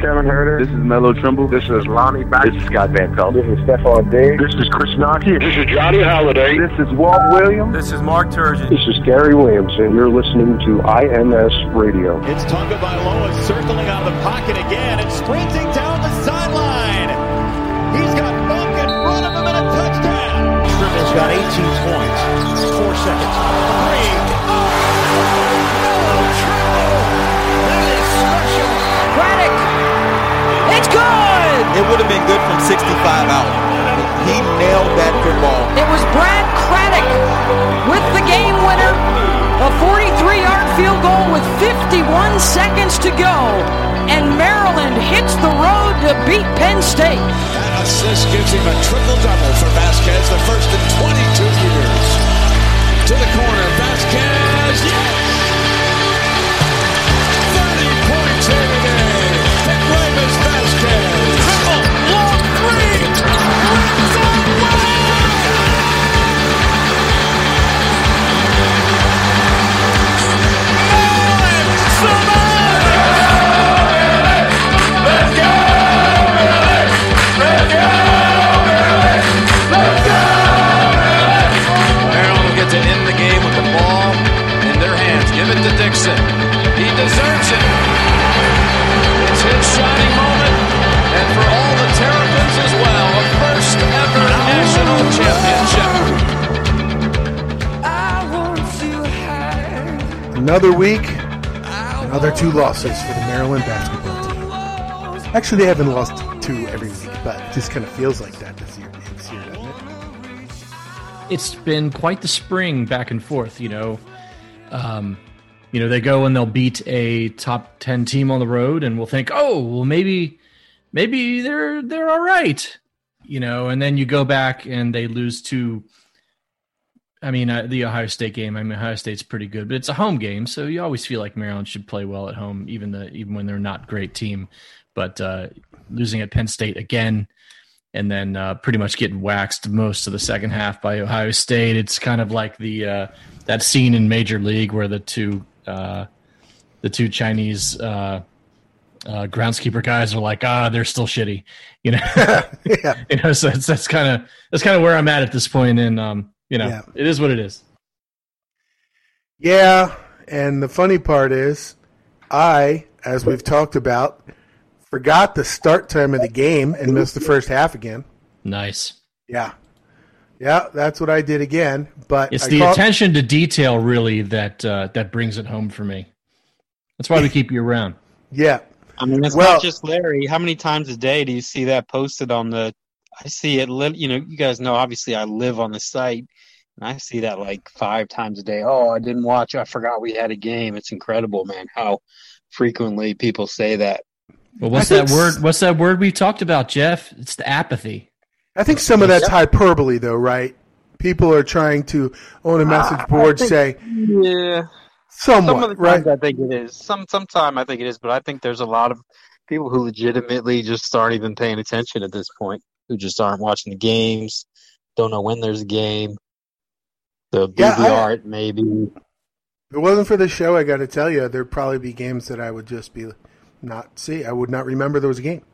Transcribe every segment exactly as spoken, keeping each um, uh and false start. Kevin Herter. This is Melo Trimble. This is Lonnie Baxter. This is Scott Van Pelt. This is Stephon Diggs. This is Chris Naki. This is Johnny Holiday. This is Walt Williams. This is Mark Turgeon. This is Gary Williams, and you're listening to I M S Radio. It's Tonga Bailoa circling out of the pocket again and sprinting down the sideline. He's got Monk in front of him and a touchdown. Trimble's got eighteen points. Four seconds. Three. Oh, Melo Trimble. That is special. Craddock. It's good. It would have been good from sixty-five out. He nailed that football. It was Brad Craddock with the game winner. A forty-three-yard field goal with fifty-one seconds to go. And Maryland hits the road to beat Penn State. That assist gives him a triple-double for Vasquez, the first in twenty-two years. To the corner, Vasquez, yes! thirty points here today. The bravest Vasquez. Triple, long three. Runs away. Maryland survives. Let's go, Maryland. Let's go, Maryland. Let's go, Maryland. Maryland will get to end the game with the ball in their hands. Give it to Dixon. He deserves it. It's his shining moment, and for all the Terrapins as well, a first ever national championship. I want you high. Another week, another two losses for the Maryland basketball team. Actually, they haven't lost two every week, but it just kind of feels like that this year, this year, doesn't it? It's been quite the spring back and forth, you know. Um, You know, they go and they'll beat a top ten team on the road, and we'll think, oh, well, maybe, maybe they're they're all right, you know. And then you go back and they lose to, I mean, uh, the Ohio State game. I mean, Ohio State's pretty good, but it's a home game, so you always feel like Maryland should play well at home, even the even when they're not a great team. But uh, losing at Penn State again, and then uh, pretty much getting waxed most of the second half by Ohio State. It's kind of like the uh, that scene in Major League where the two Uh, the two Chinese uh, uh, groundskeeper guys are like, ah, they're still shitty, you know. Yeah. You know, so it's, that's kind of that's kind of where I'm at at this point, and um, you know, yeah. It is what it is. Yeah, and the funny part is, I, as we've talked about, forgot the start time of the game and missed the first half again. Nice. Yeah, yeah, that's what I did again. But it's I the call- attention to detail, really, that uh, that brings it home for me. That's why we keep you around. Yeah, I mean, it's well, not just Larry. How many times a day do you see that posted on the? I see it. You know, you guys know. Obviously, I live on the site, and I see that like five times a day. Oh, I didn't watch. I forgot we had a game. It's incredible, man, how frequently people say that. Well, what's that word? What's that word we talked about, Jeff? It's the apathy. I think some of that's hyperbole, though, right? People are trying to, on a message board, think, say, yeah, somewhat, some of the times, right? I think it is. Some, sometime I think it is, but I think there's a lot of people who legitimately just aren't even paying attention at this point, who just aren't watching the games, don't know when there's a game, the B V R, yeah, maybe. If it wasn't for the show, I got to tell you, there'd probably be games that I would just be not see. I would not remember there was a game.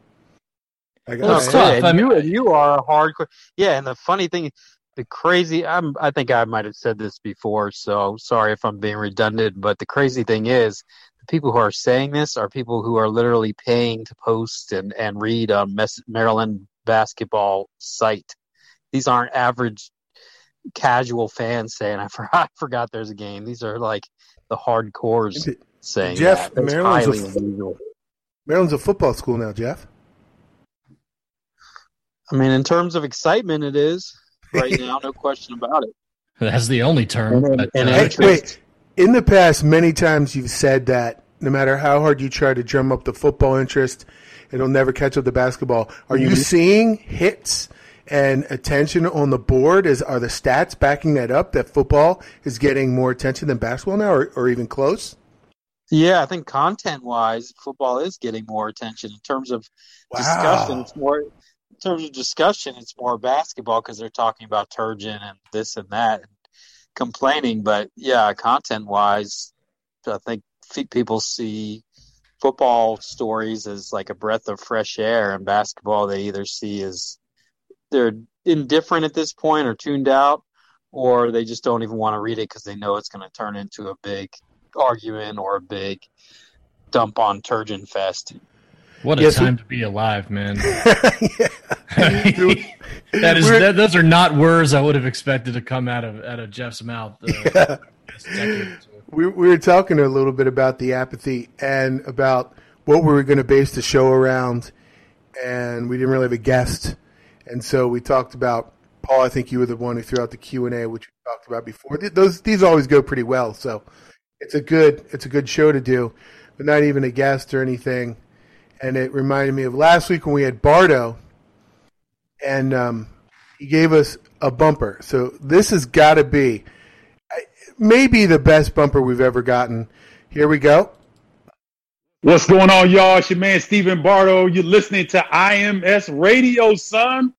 I got well, it's tough. I mean, you, you are a hardcore. Yeah, and the funny thing, the crazy. I'm, I think I might have said this before, so sorry if I'm being redundant. But the crazy thing is, the people who are saying this are people who are literally paying to post and, and read on Mes- Maryland basketball site. These aren't average, casual fans saying, "I forgot, I forgot there's a game." These are like the hardcores it, saying. Jeff, that. Maryland's a, f- Maryland's a football school now, Jeff. I mean, in terms of excitement, it is right now, no question about it. That's the only term. And, and, and hey, wait, in the past, many times you've said that no matter how hard you try to drum up the football interest, it'll never catch up to basketball. Are you seeing hits and attention on the board? Is Are the stats backing that up, that football is getting more attention than basketball now, or, or even close? Yeah, I think content-wise, football is getting more attention. In terms of wow. discussion, it's more – in terms of discussion, it's more basketball because they're talking about Turgeon and this and that and complaining. But, yeah, content-wise, I think people see football stories as like a breath of fresh air, and basketball they either see as they're indifferent at this point or tuned out, or they just don't even want to read it because they know it's going to turn into a big argument or a big dump on Turgeon fest. What a yes, time we- to be alive, man. that is that, those are not words I would have expected to come out of out of Jeff's mouth. Uh, yeah. Decade, so. We we were talking a little bit about the apathy and about what we were going to base the show around, and we didn't really have a guest, and so we talked about Paul. I think you were the one who threw out the Q and A, which we talked about before. Those these always go pretty well, so it's a good it's a good show to do, but not even a guest or anything. And it reminded me of last week when we had Bardo, and um, he gave us a bumper. So this has got to be maybe the best bumper we've ever gotten. Here we go. What's going on, y'all? It's your man, Stephen Bardo. You're listening to I M S Radio, son.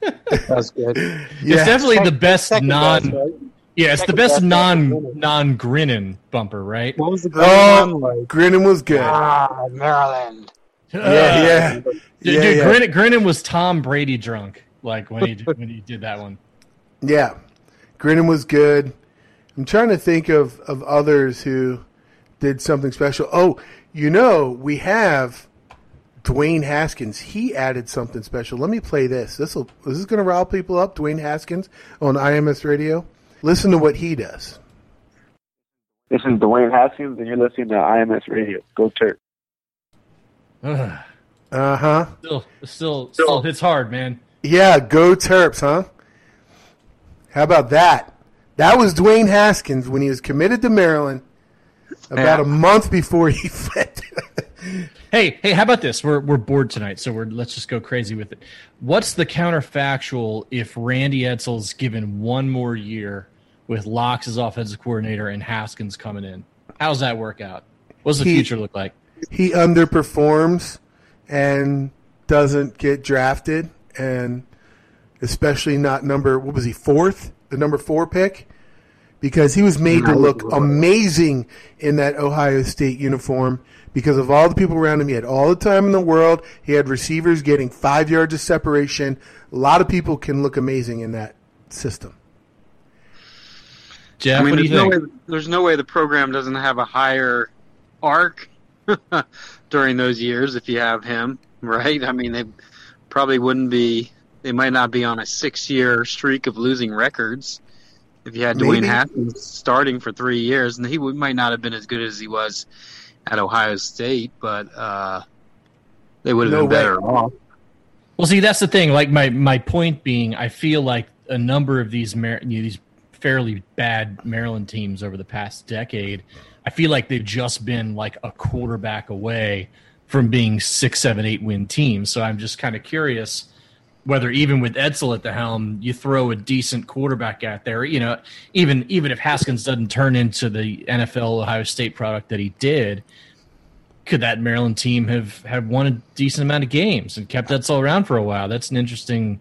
That's good. Yeah. It's definitely the best non... Best, right? Yeah, it's second the best non non Grinnin bumper, right? What was the Grinnin oh, like? Grinnin was good. Ah, Maryland. Uh, yeah, yeah, dude. Yeah, dude yeah. Grinnin, Grinnin was Tom Brady drunk, like when he when he did that one. Yeah, Grinnin was good. I'm trying to think of, of others who did something special. Oh, you know, we have Dwayne Haskins. He added something special. Let me play this. This will this is going to rile people up. Dwayne Haskins on I M S Radio. Listen to what he does. This is Dwayne Haskins, and you're listening to I M S Radio. Go Turk. Uh huh. Still, still, still hits hard, man. Yeah, go Terps, huh? How about that? That was Dwayne Haskins when he was committed to Maryland about yeah. a month before he fled. Hey, hey, how about this? We're we're bored tonight, so we're let's just go crazy with it. What's the counterfactual if Randy Edsall's given one more year with Locks as offensive coordinator and Haskins coming in? How's that work out? What's the he, future look like? He underperforms and doesn't get drafted, and especially not number, what was he, fourth? The number four pick? Because he was made to look amazing in that Ohio State uniform because of all the people around him. He had all the time in the world. He had receivers getting five yards of separation. A lot of people can look amazing in that system. Jeff, I mean, what do you think? No way, there's no way the program doesn't have a higher arc during those years if you have him, right? I mean, they probably wouldn't be – they might not be on a six-year streak of losing records if you had Maybe. Dwayne Haskins starting for three years. And he might not have been as good as he was at Ohio State, but uh, they would have no been way. better off. Well, see, that's the thing. Like my, my point being, I feel like a number of these Mar- you know, these fairly bad Maryland teams over the past decade, I feel like they've just been like a quarterback away from being six, seven, eight win teams. So I'm just kind of curious whether even with Edsall at the helm, you throw a decent quarterback out there. You know, even even if Haskins doesn't turn into the N F L Ohio State product that he did, could that Maryland team have, have won a decent amount of games and kept Edsall around for a while? That's an interesting.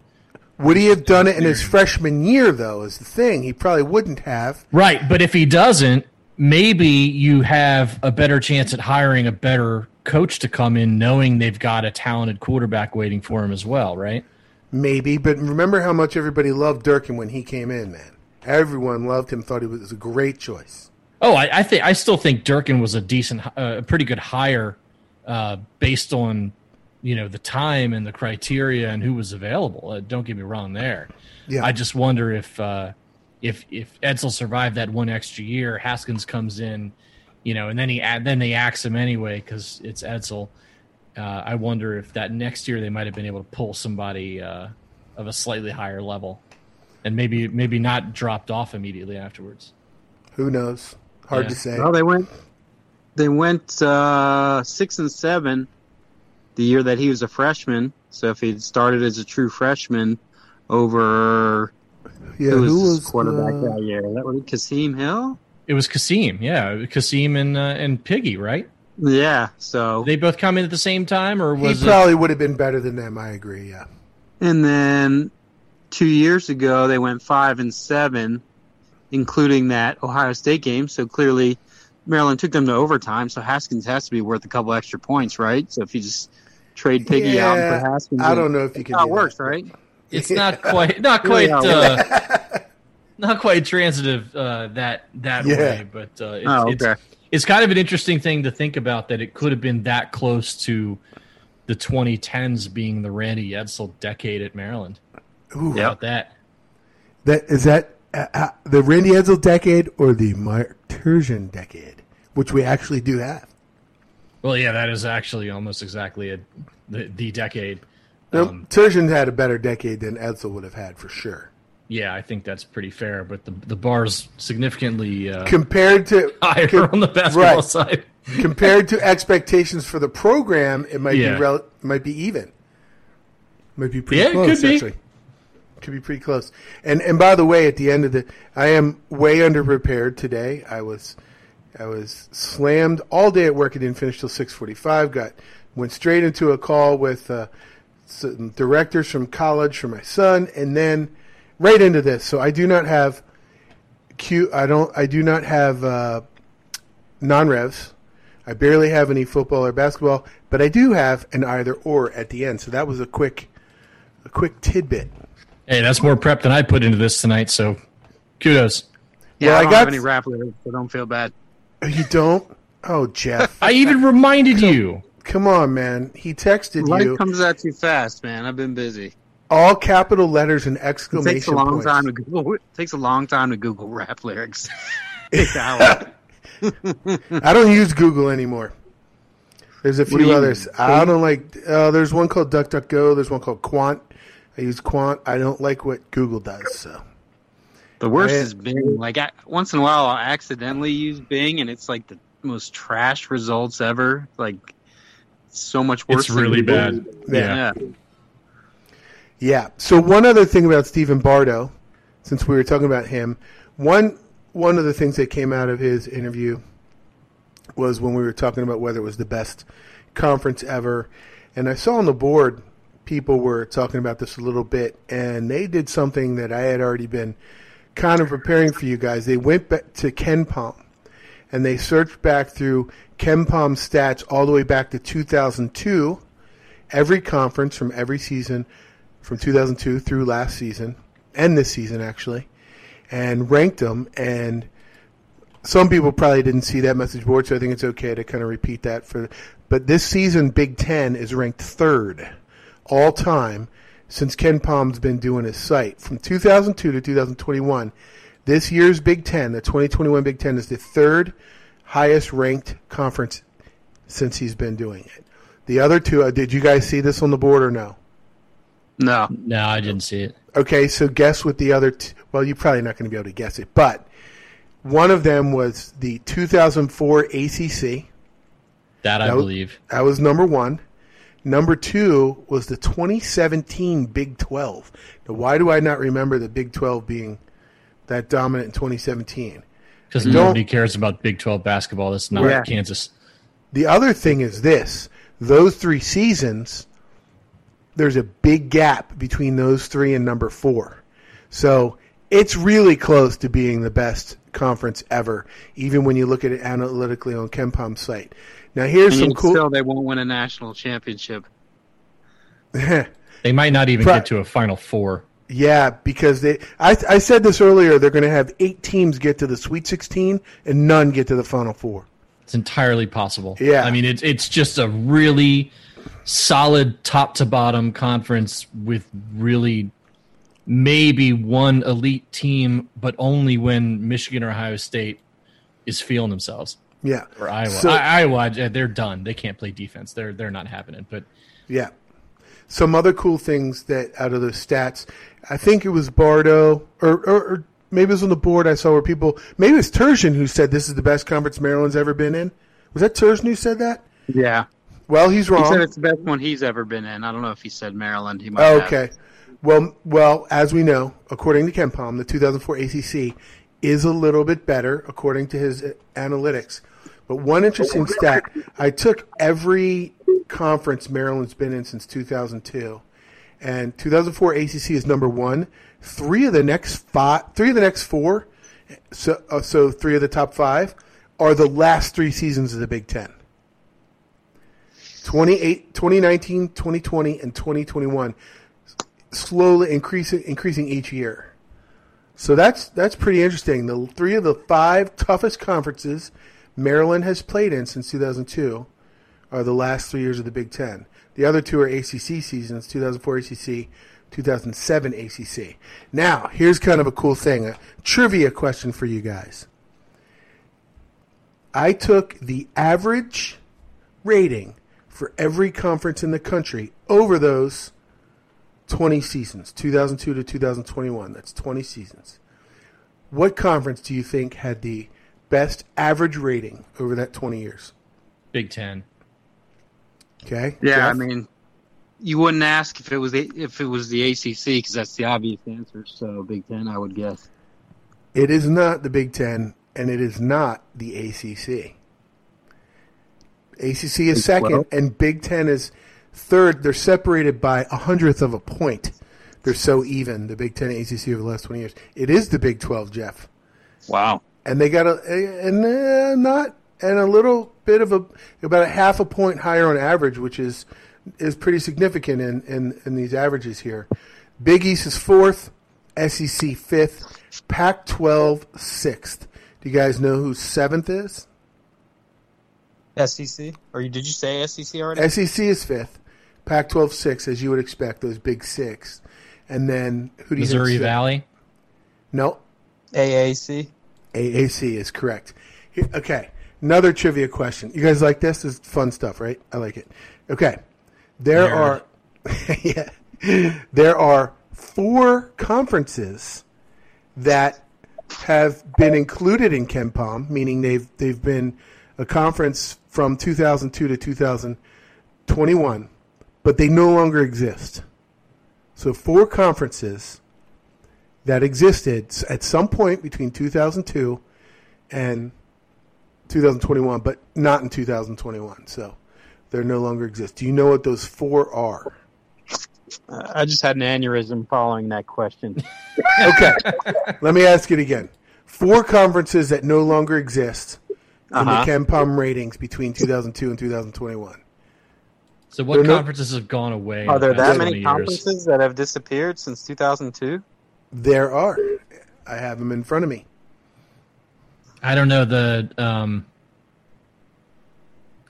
Would he have done it in his freshman year, though, is the thing. He probably wouldn't have. Right, but if he doesn't, maybe you have a better chance at hiring a better coach to come in knowing they've got a talented quarterback waiting for him as well, right? Maybe, but remember how much everybody loved Durkin when he came in, man. Everyone loved him, thought he was a great choice. Oh, I, I think I still think Durkin was a decent, a uh, pretty good hire, uh, based on you know the time and the criteria and who was available. Uh, don't get me wrong there. Yeah. I just wonder if uh, if if Edsall survived that one extra year, Haskins comes in, you know, and then he then they axe him anyway because it's Edsall. Uh, I wonder if that next year they might have been able to pull somebody uh, of a slightly higher level and maybe maybe not dropped off immediately afterwards. Who knows? Hard yeah. to say. Well, they went they went uh, six and seven the year that he was a freshman. So if he'd started as a true freshman over yeah, who was, who was quarterback uh, that year? That was Kassim Hill? It was Kassim, yeah. Kassim and, uh, and Piggy, right? Yeah, so they both come in at the same time, or was he probably it... would have been better than them? I agree. Yeah, and then two years ago they went five and seven, including that Ohio State game. So clearly, Maryland took them to overtime, so Haskins has to be worth a couple extra points, right? So if you just trade Piggy yeah, out for Haskins, I don't know if you can. That works, right? It's not quite, not quite, uh, not quite transitive uh, that that yeah. way, but uh, it's, oh, okay. it's it's kind of an interesting thing to think about that it could have been that close to the twenty tens being the Randy Edsall decade at Maryland. Ooh, how about that? That is that uh, the Randy Edsall decade or the Mark Turgeon decade, which we actually do have. Well, yeah, that is actually almost exactly a, the, the decade. Now, um, Turgeon had a better decade than Edsall would have had for sure. Yeah, I think that's pretty fair, but the the bar's significantly uh, compared to higher com- on the basketball right. side. Compared to expectations for the program, it might yeah. be rel- might be even. Might be pretty yeah, close. It could actually. Be. Could be pretty close. And and by the way, at the end of the, I am way underprepared today. I was, I was slammed all day at work. I didn't finish till six forty-five. Got went straight into a call with uh, some directors from college for my son, and then right into this. So I do not have Q. I don't. I do not have uh, non-revs. I barely have any football or basketball, but I do have an either or at the end. So that was a quick, a quick tidbit. Hey, that's more prep than I put into this tonight, so kudos. Yeah, well, I, I don't got have any rap lyrics, so don't feel bad. You don't? Oh, Jeff. I even reminded come, you. Come on, man. He texted Life you. Life comes at you fast, man. I've been busy. All capital letters and exclamation it takes a long points. Time to Google. It takes a long time to Google rap lyrics. It's hours. I don't use Google anymore. There's a few others. Mean? I don't like uh, – there's one called DuckDuckGo. There's one called Quant. I use Quant. I don't like what Google does. So the worst I, is Bing. Like I, once in a while, I'll accidentally use Bing, and it's like the most trash results ever. Like it's so much worse. It's really bad. Yeah. yeah. Yeah. So one other thing about Stephen Bardo, since we were talking about him, one one of the things that came out of his interview was when we were talking about whether it was the best conference ever, and I saw on the board. People were talking about this a little bit, and they did something that I had already been kind of preparing for you guys. They went back to KenPom, and they searched back through KenPom stats all the way back to two thousand two, every conference from every season from two thousand two through last season, and this season actually, and ranked them. And some people probably didn't see that message board, so I think it's okay to kind of repeat that. For, but this season, Big Ten is ranked third. All time since KenPom's been doing his site from two thousand two to two thousand twenty-one. This year's Big Ten, the twenty twenty-one Big Ten, is the third highest ranked conference since he's been doing it. The other two, uh, did you guys see this on the board or no? No, no, I didn't see it. Okay, so guess what the other t- well, you're probably not going to be able to guess it, but one of them was the two thousand four A C C. That I that was, believe that was number one. Number two was the twenty seventeen Big twelve. Now, why do I not remember the Big twelve being that dominant in twenty seventeen? Because nobody cares about Big twelve basketball. That's not yeah. Kansas. The other thing is this. Those three seasons, there's a big gap between those three and number four. So it's really close to being the best conference ever, even when you look at it analytically on KenPom's site. Now here's and some cool. Still, they won't win a national championship. They might not even Pro- get to a Final Four. Yeah, because they. I, I said this earlier. They're going to have eight teams get to the Sweet sixteen, and none get to the Final Four. It's entirely possible. Yeah, I mean it's it's just a really solid top to bottom conference with really maybe one elite team, but only when Michigan or Ohio State is feeling themselves. Yeah, or Iowa. So, I, Iowa, they're done. They can't play defense. They're they're not happening. But yeah, some other cool things that out of those stats, I think it was Bardo, or, or, or maybe it was on the board I saw where people, maybe it's Turgeon who said this is the best conference Maryland's ever been in. Was that Turgeon who said that? Yeah. Well, he's wrong. He said it's the best one he's ever been in. I don't know if he said Maryland. He might. Oh, okay. Have. Well, well, as we know, according to KenPom, the two thousand four A C C is a little bit better according to his analytics. But one interesting stat, I took every conference Maryland's been in since two thousand two, and two thousand four A C C is number one. Three of the next five, three of the next four, so uh, so three of the top five are the last three seasons of the Big Ten. twenty nineteen, twenty twenty, and twenty twenty-one, slowly increasing, increasing each year. So that's that's pretty interesting. The three of the five toughest conferences Maryland has played in since two thousand two are the last three years of the Big Ten. The other two are A C C seasons, two thousand four A C C, two thousand seven A C C. Now, here's kind of a cool thing, a trivia question for you guys. I took the average rating for every conference in the country over those twenty seasons, two thousand two to two thousand twenty-one. That's twenty seasons. What conference do you think had the best average rating over that twenty years? Big Ten. Okay. Yeah, Jeff? I mean, you wouldn't ask if it was the, if it was the A C C because that's the obvious answer. So Big Ten, I would guess. It is not the Big Ten, and it is not the A C C. A C C is second, well, and Big Ten is third. They're separated by a hundredth of a point. They're so even, the Big Ten and A C C over the last twenty years. It is the Big twelve, Jeff. Wow. And they got a and uh, not and a little bit of a about a half a point higher on average, which is is pretty significant in, in, in these averages here. Big East is fourth, S E C fifth, Pac twelve sixth. Do you guys know who seventh is? S E C? Or did you say S E C already? S E C is fifth. Pac twelve sixth, as you would expect, those big six. And then who do you think? Missouri Valley? No. A A C? A A C is correct. Okay. Another trivia question. You guys like this? This is fun stuff, right? I like it. Okay. There Nerd. are yeah, there are four conferences that have been included in KenPom, meaning they've they've been a conference from two thousand two to two thousand twenty-one, but they no longer exist. So four conferences that existed at some point between two thousand two and two thousand twenty-one, but not in two thousand twenty-one. So they no longer exist. Do you know what those four are? Uh, I just had an aneurysm following that question. Okay. Let me ask it again. Four conferences that no longer exist uh-huh. in the KenPom ratings between two thousand two and two thousand twenty-one. So what They're conferences no- have gone away? Are there that many conferences years? that have disappeared since two thousand two? There are. I have them in front of me. I don't know the... Um,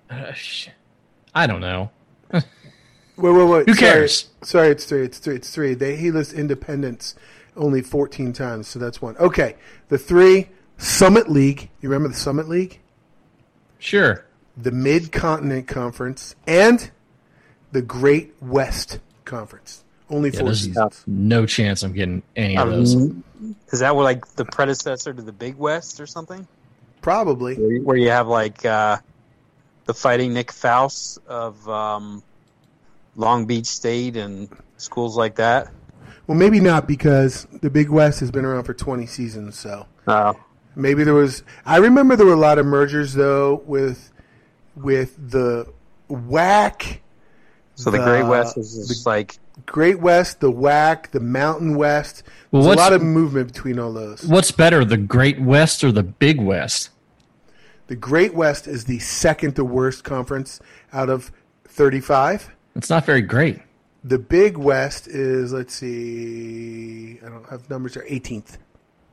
uh, sh- I don't know. wait, wait, wait. Who cares? Sorry, sorry, it's three. It's three. It's three. They, he lists independents only fourteen times, so that's one. Okay, the three, Summit League. You remember the Summit League? Sure. The Mid-Continent Conference and the Great West Conference. Only yeah, four seasons. No chance I'm getting any um, of those. Is that like the predecessor to the Big West or something? Probably. Where you have like... Uh, The Fighting Nick Fouse of um, Long Beach State and schools like that? Well, maybe not because the Big West has been around for twenty seasons. So oh. maybe there was – I remember there were a lot of mergers, though, with with the W A C. So the, the Great West is just like – Great West, the W A C, the Mountain West. Well, there's a lot of movement between all those. What's better, the Great West or the Big West? The Great West is the second to worst conference out of thirty-five. It's not very great. The Big West is, let's see, I don't have numbers there, eighteenth.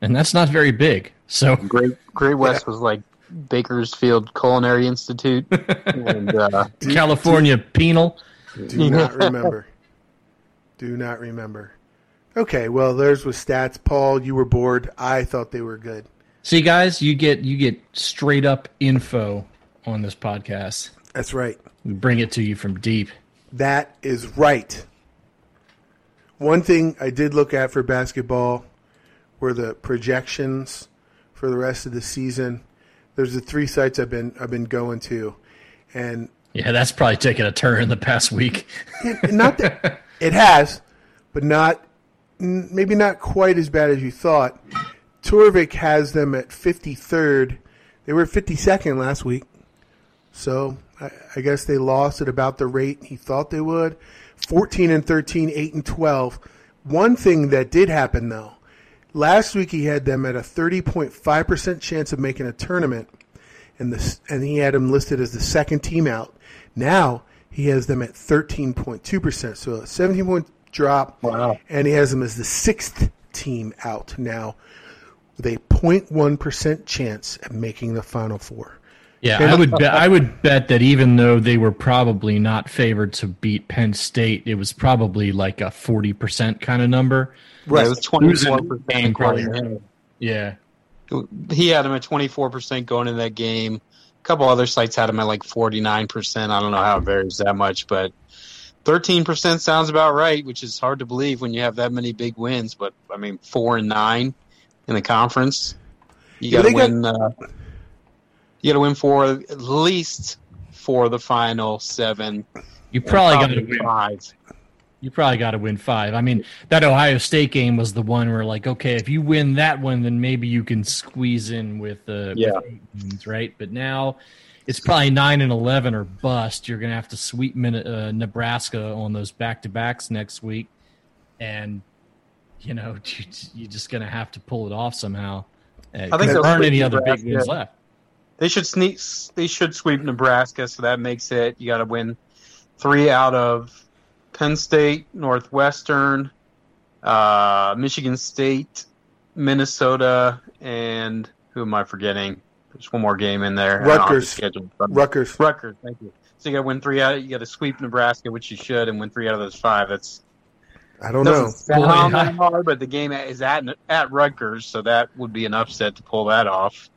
And that's not very big. So Great Great West yeah. was like Bakersfield Culinary Institute and uh, do, California do, Penal. Do not remember. Do not remember. Okay, well, theirs was stats. Paul, you were bored. I thought they were good. See, guys, you get you get straight up info on this podcast. That's right. We bring it to you from deep. That is right. One thing I did look at for basketball were the projections for the rest of the season. There's the three sites I've been I've been going to, and yeah, that's probably taken a turn in the past week. it, not that it has, but not maybe not quite as bad as you thought. Torvik has them at fifty-third. They were fifty-second last week. So I, I guess they lost at about the rate he thought they would. fourteen and thirteen, eight and twelve. One thing that did happen, though, last week he had them at a thirty point five percent chance of making a tournament. and the and he had them listed as the second team out. Now he has them at thirteen point two percent, so a seventeen point drop. Wow. And he has them as the sixth team out now, with a zero point one percent chance at making the Final Four. Yeah, I would bet, I would bet that even though they were probably not favored to beat Penn State, it was probably like a forty percent kind of number. Right, it was twenty-four percent going in. Yeah. He had him at twenty-four percent going into that game. A couple other sites had him at like forty-nine percent. I don't know how it varies that much, but thirteen percent sounds about right, which is hard to believe when you have that many big wins. But, I mean, four and nine in the conference. You got to win... Got- uh, You got to win for at least for the final seven. You probably, probably got to win five. You probably got to win five. I mean, that Ohio State game was the one where, like, okay, if you win that one, then maybe you can squeeze in with the uh, yeah. wins, right? But now it's probably nine and eleven or bust. You're going to have to sweep uh, Nebraska on those back-to-backs next week, and you know you're just going to have to pull it off somehow. Uh, I think there aren't any other big wins left. They should sneak. They should sweep Nebraska, so that makes it. You got to win three out of Penn State, Northwestern, uh, Michigan State, Minnesota, and who am I forgetting? There's one more game in there. Rutgers. Rutgers. Rutgers. Thank you. So you got to win three out. You got to sweep Nebraska, which you should, and win three out of those five. That's. I don't know. Sound Boy, hard, but the game is at at Rutgers, so that would be an upset to pull that off.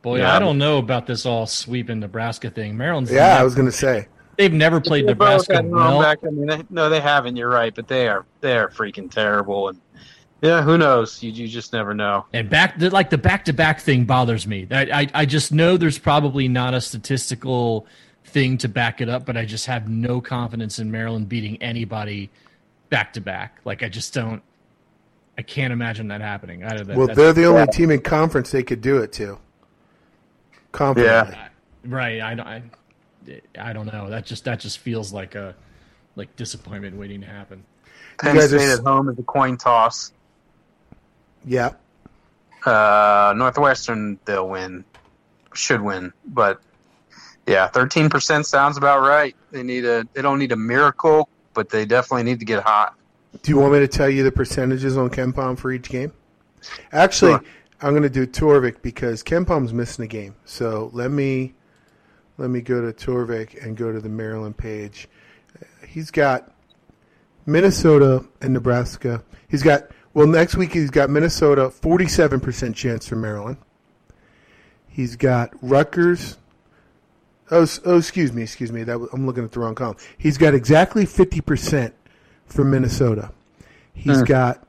Boy, yeah. I don't know about this all sweeping Nebraska thing. Maryland's yeah, never, I was going to say they've never played they're Nebraska. Well. Back. I mean, they, no, they haven't. You're right, but they are they are freaking terrible. And yeah, who knows? You you just never know. And back like the back to back thing bothers me. I, I I just know there's probably not a statistical thing to back it up, but I just have no confidence in Maryland beating anybody back to back. Like I just don't. I can't imagine that happening. I don't, that, well, they're the only yeah. team in conference they could do it to. Confidently. Yeah, right. I, I, I don't know. That just that just feels like a like disappointment waiting to happen. Penn you guys State are... at home is a coin toss. Yeah. Uh, Northwestern they'll win, should win, but yeah, thirteen percent sounds about right. They need a they don't need a miracle, but they definitely need to get hot. Do you want me to tell you the percentages on KenPom for each game? Actually. Sure. I'm going to do Torvik because KenPom's missing a game. So let me let me go to Torvik and go to the Maryland page. He's got Minnesota and Nebraska. He's got well next week he's got Minnesota, forty-seven percent chance for Maryland. He's got Rutgers. Oh, oh excuse me, excuse me. That was, I'm looking at the wrong column. He's got exactly fifty percent for Minnesota. He's mm. got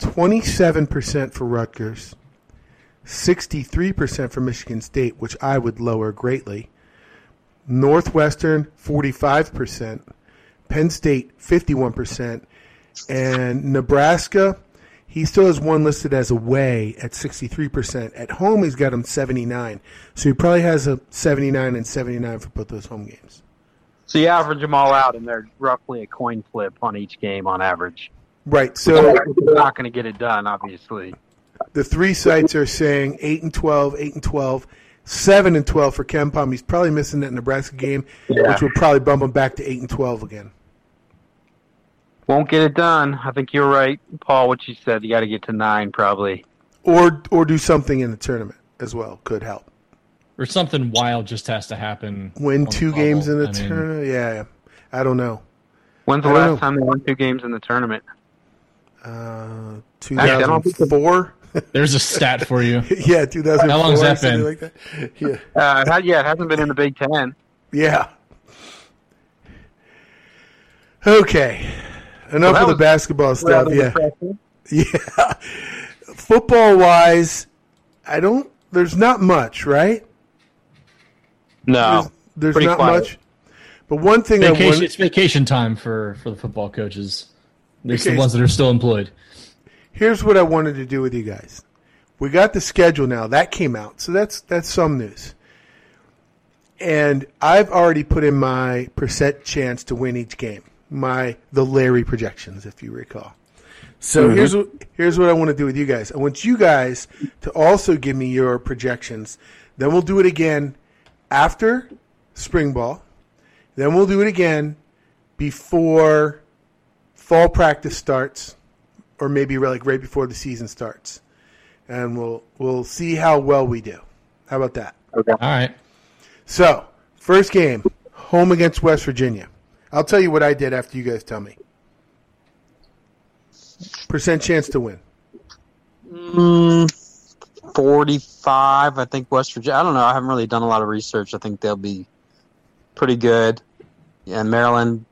twenty-seven percent for Rutgers, sixty-three percent for Michigan State, which I would lower greatly. Northwestern, forty-five percent. Penn State, fifty-one percent. And Nebraska, he still has one listed as away at sixty-three percent. At home, he's got him seventy-nine. So he probably has a seventy-nine and seventy-nine for both those home games. So you average them all out, and they're roughly a coin flip on each game on average. Right, so we're not going to get it done, obviously. The three sites are saying eight and twelve, eight and twelve, seven and twelve for KenPom. He's probably missing that Nebraska game, yeah. which will probably bump him back to eight and twelve again. Won't get it done. I think you're right, Paul, what you said. You got to get to nine probably. Or or do something in the tournament as well could help. Or something wild just has to happen. Win two games in the I tournament? Mean... Yeah, I don't know. When's the last know. time they won two games in the tournament? Uh, two thousand four. There's a stat for you. Yeah, two thousand four. How long's that been? Like that. Yeah. Uh, yeah, it hasn't been in the Big Ten. Yeah. Okay. Enough well, of the was, basketball stuff. Yeah. Depressing. Yeah. Football wise, I don't. There's not much, right? No. There's, there's not quiet. much. But one thing vacation, I want. It's vacation time for, for the football coaches. There's okay. the ones that are still employed. Here's what I wanted to do with you guys. We got the schedule now. That came out. So that's that's some news. And I've already put in my percent chance to win each game. My the Larry projections, if you recall. So mm-hmm. here's here's what I want to do with you guys. I want you guys to also give me your projections Then we'll do it again after spring ball. Then we'll do it again before fall practice starts, or maybe like right before the season starts. And we'll we'll see how well we do. How about that? Okay. All right. So, first game, home against West Virginia. I'll tell you what I did after you guys tell me. Percent chance to win. Mm, forty-five, I think West Virginia. I don't know. I haven't really done a lot of research. I think they'll be pretty good. Yeah, Maryland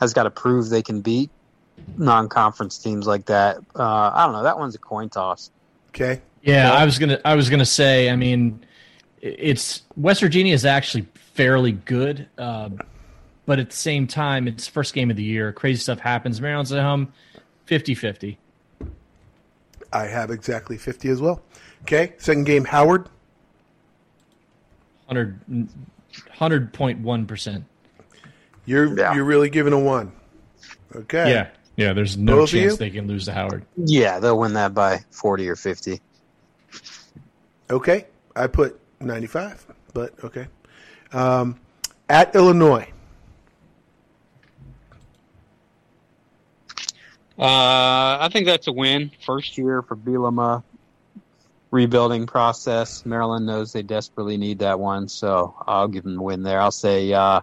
has got to prove they can beat non-conference teams like that. Uh, I don't know. That one's a coin toss. Okay. Yeah, I was gonna. I was gonna say. I mean, it's West Virginia is actually fairly good, uh, but at the same time, it's first game of the year. Crazy stuff happens. Maryland's at home. fifty-fifty. I have exactly fifty as well. Okay, second game, Howard. one hundred point one percent. You're yeah. you're really giving a one. Okay. Yeah, yeah. There's no Both chance they can lose to Howard. Yeah, they'll win that by forty or fifty. Okay, I put ninety-five, but okay. Um, at Illinois. Uh, I think that's a win. First year for Bielema, rebuilding process. Maryland knows they desperately need that one, so I'll give them the win there. I'll say uh,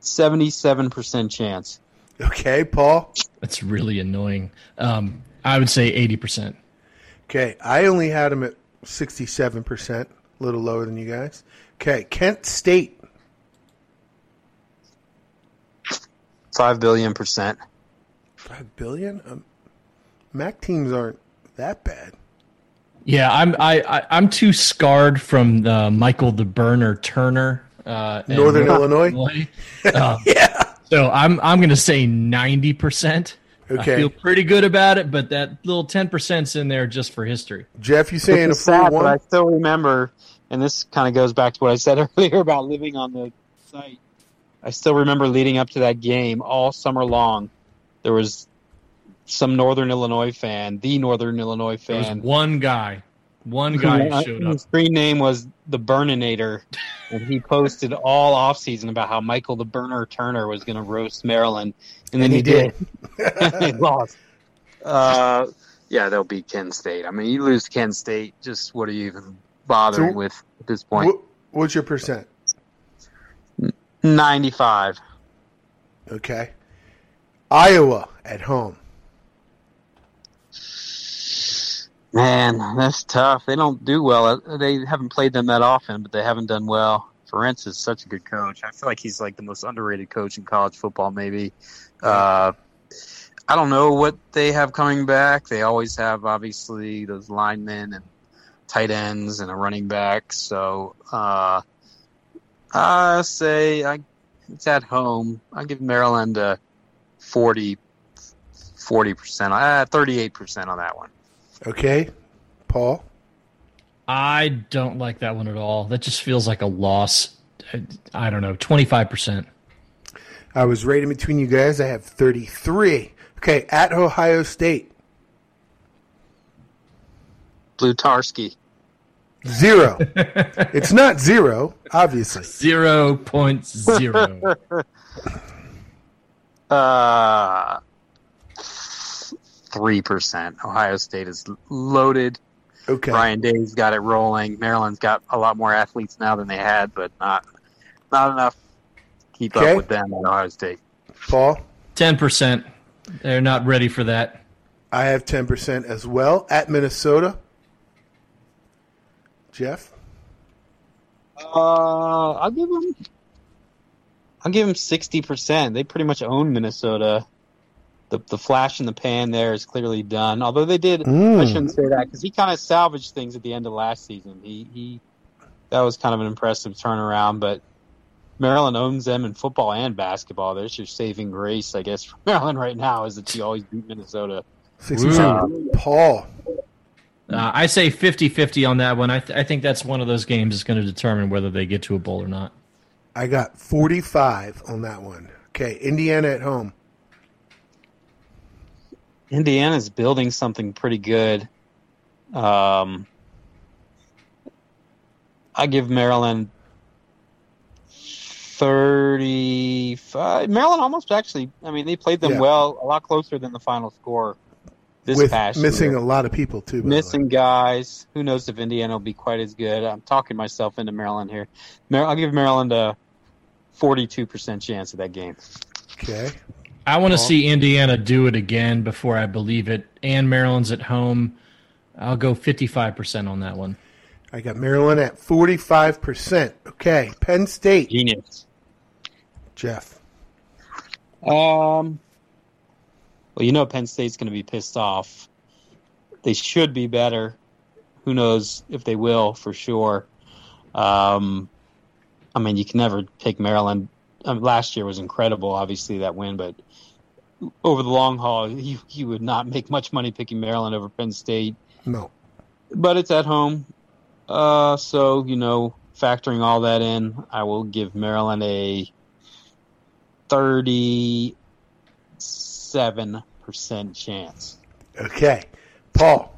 seventy-seven percent chance. Okay, Paul? That's really annoying. Um, I would say eighty percent. Okay, I only had them at sixty-seven percent, a little lower than you guys. Okay, Kent State. five billion percent. Five billion? Um, MAC teams aren't that bad. Yeah, I'm I, I I'm too scarred from the Michael the Burner Turner, uh, Northern Illinois. Illinois. Uh, yeah. So I'm I'm gonna say ninety percent. Okay. I feel pretty good about it, but that little ten percent's in there just for history. Jeff, you saying a four one? I still remember, and this kind of goes back to what I said earlier about living on the site. I still remember leading up to that game all summer long. There was some Northern Illinois fan, the Northern Illinois fan. There was one guy. One guy who showed up. His screen name was the Burninator, and he posted all offseason about how Michael the Burner Turner was going to roast Maryland, and then and he, he did. did. He lost. Uh, yeah, they'll beat Kent State. I mean, you lose Kent State, just what are you even bothering so, with at this point? Wh- what's your percent? ninety-five. Okay. Iowa at home. Man, that's tough. They don't do well. They haven't played them that often, but they haven't done well. Ferentz is such a good coach. I feel like he's like the most underrated coach in college football, maybe. Uh, I don't know what they have coming back. They always have, obviously, those linemen and tight ends and a running back. So uh, I say I, it's at home. I give Maryland a forty percent, uh, thirty-eight percent on that one. Okay. Paul? I don't like that one at all. That just feels like a loss. I don't know, twenty-five percent. I was right in between you guys. I have thirty-three. Okay, at Ohio State. Blutarski. Zero. It's not zero, obviously. zero point zero. Uh, three percent. Ohio State is loaded. Okay. Ryan Day's got it rolling. Maryland's got a lot more athletes now than they had, but not not enough to keep okay. up with them at Ohio State. Paul? ten percent. They're not ready for that. I have ten percent as well. At Minnesota? Jeff? Uh, I'll give them... I'll give them sixty percent. They pretty much own Minnesota. The the flash in the pan there is clearly done. Although they did, mm. I shouldn't say that, because he kind of salvaged things at the end of last season. He he, that was kind of an impressive turnaround, but Maryland owns them in football and basketball. There's your saving grace, I guess, for Maryland right now is that she always beat Minnesota. Uh, Paul. Uh, I say fifty-fifty on that one. I, th- I think that's one of those games that's going to determine whether they get to a bowl or not. I got forty-five on that one. Okay, Indiana at home. Indiana's building something pretty good. Um, I give Maryland thirty-five. Maryland almost actually, I mean, they played them yeah. well, a lot closer than the final score this With past missing year. A lot of people, too. Missing guys. Who knows if Indiana will be quite as good. I'm talking myself into Maryland here. Mar- I'll give Maryland a forty-two percent chance of that game. Okay. I want to well. see Indiana do it again before I believe it. And Maryland's at home. I'll go fifty-five percent on that one. I got Maryland at forty-five percent. Okay. Penn State. Genius. Jeff. Um. Well, you know Penn State's going to be pissed off. They should be better. Who knows if they will for sure. Um, I mean, you can never pick Maryland. I mean, last year was incredible, obviously, that win. But over the long haul, you, you would not make much money picking Maryland over Penn State. No. But it's at home. Uh, so, you know, factoring all that in, I will give Maryland a thirty-seven percent chance. Okay. Paul.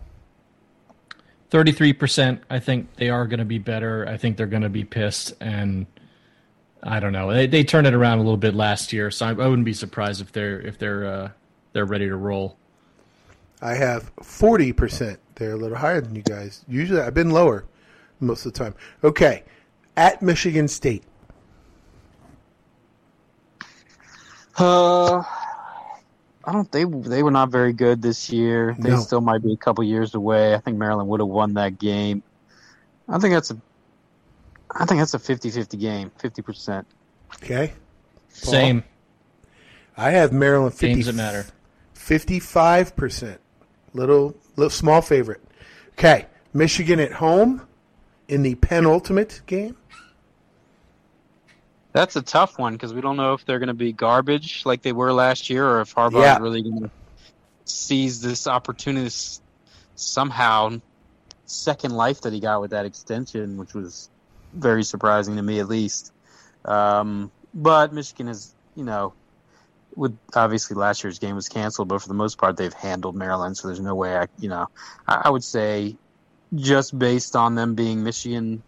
thirty-three percent. I think they are going to be better. I think they're going to be pissed. And I don't know. They, they turned it around a little bit last year. So I, I wouldn't be surprised if they're, if they're, uh, they're ready to roll. I have forty percent. They're a little higher than you guys. Usually I've been lower. Most of the time. Okay. At Michigan State. Uh, I don't think they, they were not very good this year. They no. still might be a couple years away. I think Maryland would have won that game. I think that's a I think that's a fifty-fifty game, fifty percent. Okay. Paul? Same. I have Maryland fifty games that matter. fifty-five percent. Little little small favorite. Okay. Michigan at home in the penultimate game? That's a tough one because we don't know if they're going to be garbage like they were last year or if Harbaugh yeah. is really going to seize this opportunity somehow. Second life that he got with that extension, which was very surprising to me at least. Um, but Michigan is, you know, With obviously last year's game was canceled, but for the most part they've handled Maryland, so there's no way I, you know, I, I would say just based on them being Michigan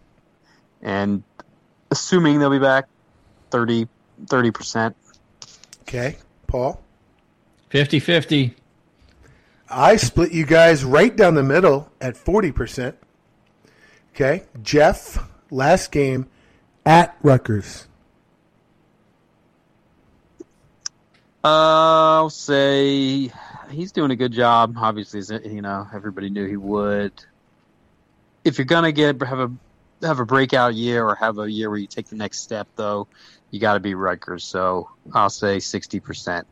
and assuming they'll be back, thirty percent. Okay, Paul? fifty-fifty. I split you guys right down the middle at forty percent. Okay, Jeff, last game at Rutgers. Uh, I'll say he's doing a good job. Obviously, you know, everybody knew he would. If you're gonna get have a have a breakout year or have a year where you take the next step, though, you got to be Rutgers. So I'll say sixty percent.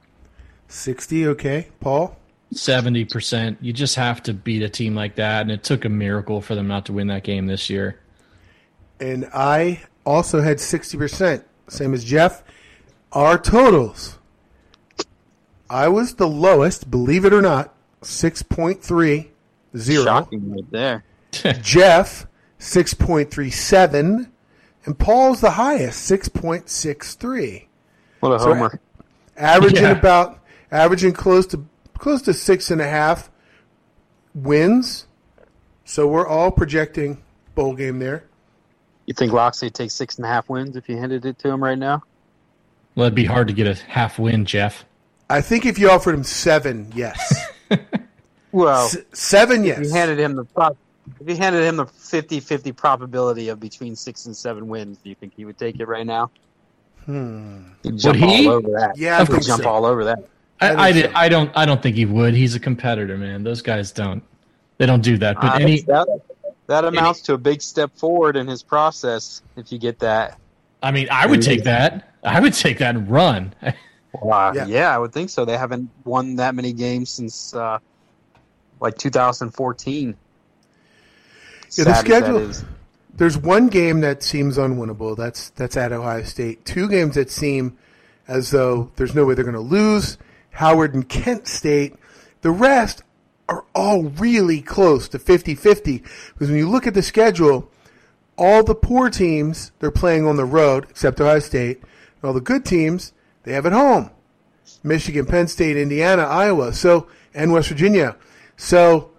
Sixty, okay, Paul. Seventy percent. You just have to beat a team like that, and it took a miracle for them not to win that game this year. And I also had sixty percent, same as Jeff. Our totals. I was the lowest, believe it or not, six point three zero. Shocking right there. Jeff, six point three seven. And Paul's the highest, six point six three. What a so homer. Averaging yeah. about averaging close to close to six and a half wins. So we're all projecting bowl game there. You think Locksley takes six and a half wins if you handed it to him right now? Well, it'd be hard to get a half win, Jeff. I think if you offered him seven, yes. well, S- seven, yes. If you handed him the prop- if you handed him the fifty-fifty probability of between six and seven wins, do you think he would take it right now? Hmm. He'd jump would he? All over that. Yeah, he'd jump so. all over that. I, I, I, did, so. I don't. I don't think he would. He's a competitor, man. Those guys don't. They don't do that. But uh, any that, that amounts any, to a big step forward in his process. If you get that, I mean, I would take that. I would take that and run. Uh, yeah. yeah, I would think so. They haven't won that many games since uh, like two thousand fourteen. Yeah, the schedule. There's one game that seems unwinnable. That's that's at Ohio State. Two games that seem as though there's no way they're going to lose. Howard and Kent State. The rest are all really close to fifty-fifty. Because when you look at the schedule, all the poor teams they're playing on the road, except Ohio State, and all the good teams. They have at home, Michigan, Penn State, Indiana, Iowa, so and West Virginia. So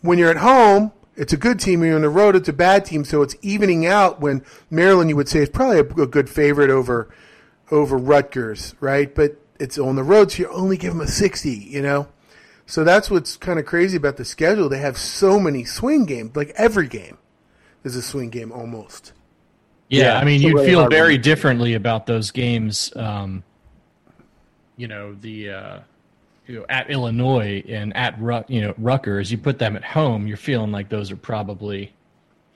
when you're at home, It's a good team. When you're on the road, it's a bad team. So it's evening out when Maryland, you would say, is probably a, a good favorite over over Rutgers, right? But it's on the road, so you only give them a sixty, you know? So that's what's kind of crazy about the schedule. They have so many swing games. Like every game is a swing game almost. Yeah, yeah, I mean, you'd really feel very one. differently about those games, um, you know, the uh, you know, at Illinois and at Ru- you know Rutgers. You put them at home, you're feeling like those are probably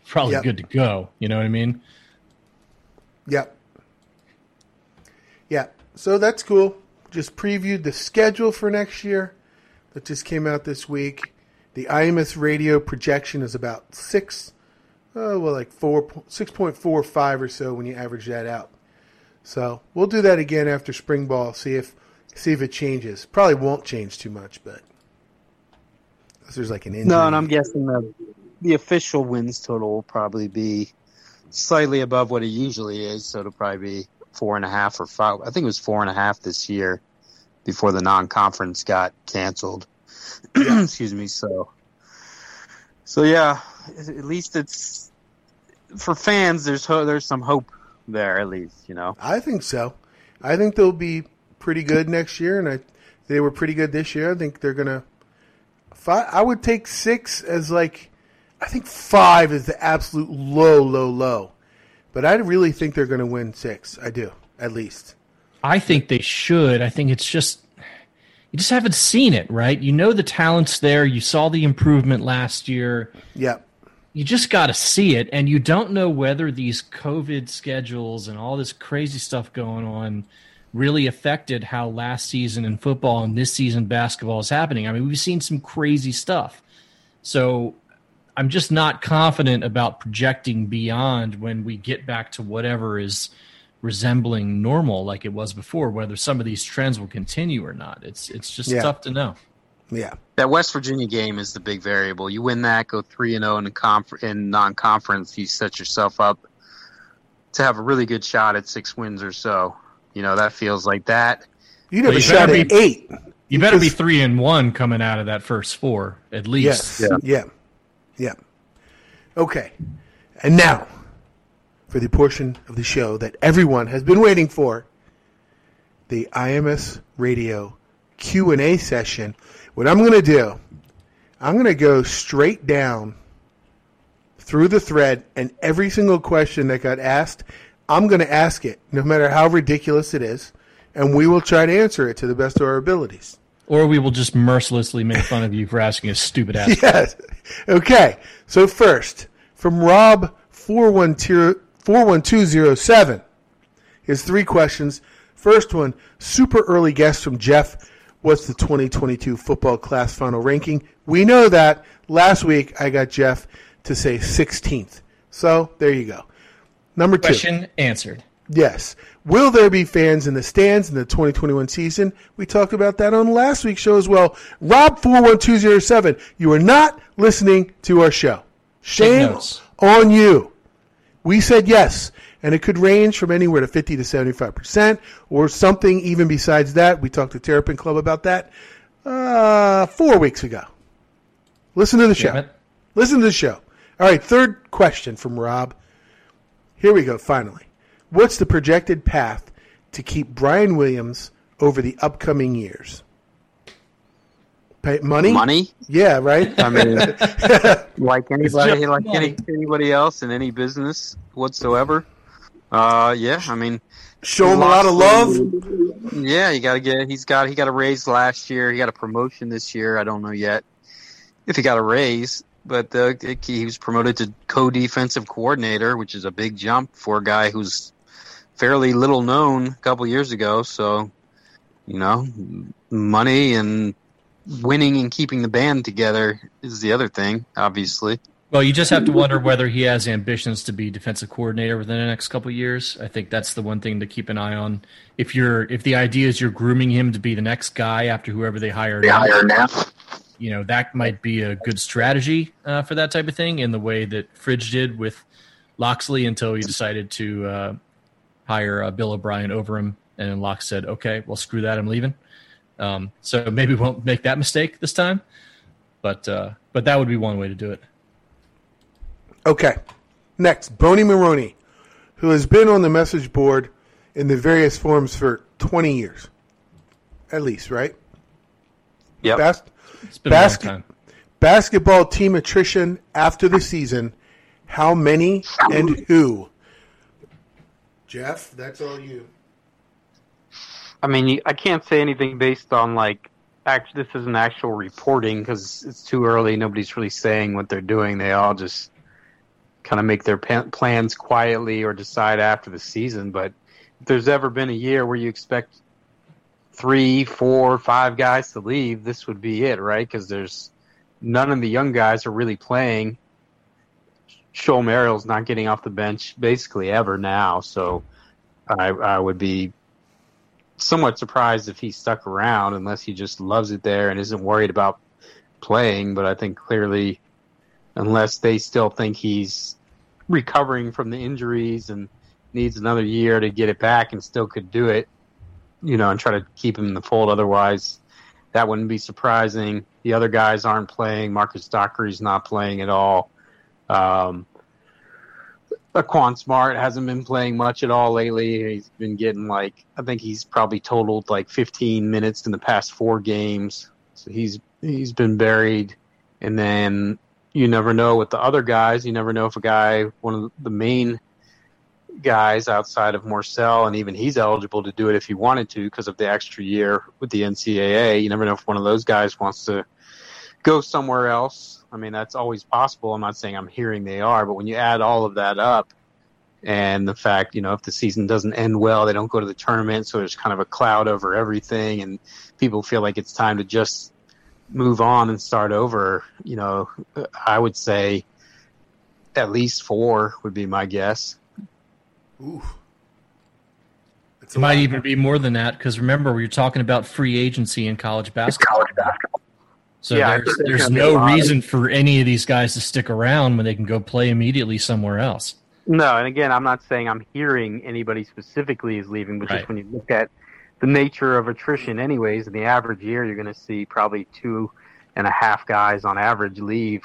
probably yep. good to go. You know what I mean? Yep. Yeah, so that's cool. Just previewed the schedule for next year that just came out this week. The I M S Radio projection is about six, oh, well, like four, six point four five or so when you average that out. So we'll do that again after spring ball, see if see if it changes. Probably won't change too much, but there's like an injury. No, and I'm guessing the, the official wins total will probably be slightly above what it usually is, so it'll probably be four and a half or five. I think it was four and a half this year before the non-conference got canceled. Excuse me. So, so yeah, at least it's for fans. There's ho- there's some hope there, at least, you know. I think so. I think they'll be pretty good next year, and I they were pretty good this year. I think they're gonna. Five, I would take six as like. I think five is the absolute low, low, low. But I really think they're going to win six. I do, at least. I think they should. I think it's just you just haven't seen it, right? You know the talent's there. You saw the improvement last year. Yeah. You just got to see it, and you don't know whether these COVID schedules and all this crazy stuff going on really affected how last season in football and this season basketball is happening. I mean, we've seen some crazy stuff. So I'm just not confident about projecting beyond when we get back to whatever is resembling normal like it was before, whether some of these trends will continue or not. It's it's just yeah. tough to know. Yeah. That West Virginia game is the big variable. You win that, go three and oh in, conf- in non-conference, you set yourself up to have a really good shot at six wins or so. You know, that feels like that. You'd have well, a you shot at be, eight. You better be three and one coming out of that first four, at least. Yes. Yeah. yeah. Yeah. Okay. And now for the portion of the show that everyone has been waiting for, the I M S Radio Q and A session. What I'm going to do, I'm going to go straight down through the thread, and every single question that got asked, I'm going to ask it, no matter how ridiculous it is, and we will try to answer it to the best of our abilities. Or we will just mercilessly make fun of you for asking a stupid ass. Yes. Okay. So first, from Rob four one two zero seven, his three questions. First one, super early guess from Jeff. What's the twenty twenty-two football class final ranking? We know that. Last week, I got Jeff to say sixteenth. So there you go. Number two. Question answered. Yes. Will there be fans in the stands in the twenty twenty-one season? We talked about that on last week's show as well. Rob four one two zero seven, you are not listening to our show. Shame on you. We said yes, and it could range from anywhere to fifty to seventy-five percent or something even besides that. We talked to Terrapin Club about that uh, four weeks ago. Listen to the show. Listen to the show. All right, third question from Rob. Here we go, finally. What's the projected path to keep Brian Williams over the upcoming years? Pay money? Money? Yeah, right? I mean, like anybody, like any, anybody else in any business whatsoever. Uh, yeah, I mean. Show him a lot of love? Yeah, you gotta get, he's got, he got a raise last year. He got a promotion this year. I don't know yet if he got a raise. But uh, he was promoted to co-defensive coordinator, which is a big jump for a guy who's fairly little known a couple years ago. So, you know, money and winning and keeping the band together is the other thing, obviously. Well, you just have to wonder whether he has ambitions to be defensive coordinator within the next couple of years. I think that's the one thing to keep an eye on. If you're, if the idea is you're grooming him to be the next guy after whoever they hire now, hire now. You know, that might be a good strategy uh, for that type of thing, in the way that Fridge did with Locksley until he decided to uh, hire uh, Bill O'Brien over him. And then Lock said, okay, well, screw that, I'm leaving. Um, so maybe we won't make that mistake this time. But uh, but that would be one way to do it. Okay. Next, Boney Maroney, who has been on the message board in the various forms for twenty years, at least, right? Yeah. Bas- it's been bas- a long time. Basketball team attrition after the season. How many and who? Jeff, that's all you. I mean, I can't say anything based on, like, act- this isn't actual reporting because it's too early. Nobody's really saying what they're doing. They all just kind of make their p- plans quietly or decide after the season. But if there's ever been a year where you expect three, four, five guys to leave, this would be it, right? Because there's none of the young guys are really playing. Shoal Merrill's not getting off the bench basically ever now, so I, I would be somewhat surprised if he stuck around unless he just loves it there and isn't worried about playing. But I think clearly, unless they still think he's recovering from the injuries and needs another year to get it back and still could do it, you know, and try to keep him in the fold. Otherwise, that wouldn't be surprising. The other guys aren't playing. Marcus Dockery's not playing at all. Um, Quan Smart hasn't been playing much at all lately. He's been getting, like, I think he's probably totaled like fifteen minutes in the past four games. So he's he's been buried. And then you never know with the other guys. You never know if a guy, one of the main guys outside of Morcell, and even he's eligible to do it if he wanted to because of the extra year with the N C double A. You never know if one of those guys wants to go somewhere else. I mean, that's always possible. I'm not saying I'm hearing they are, but when you add all of that up and the fact, you know, if the season doesn't end well, they don't go to the tournament, so there's kind of a cloud over everything, and people feel like it's time to just move on and start over. You know, I would say at least four would be my guess. Ooh. It might even be more than that because, remember, we were talking about free agency in college basketball. It's college basketball. So yeah, there's, there's no reason for any of these guys to stick around when they can go play immediately somewhere else. No, and again, I'm not saying I'm hearing anybody specifically is leaving, but right. Just when you look at the nature of attrition anyways, in the average year you're going to see probably two and a half guys on average leave.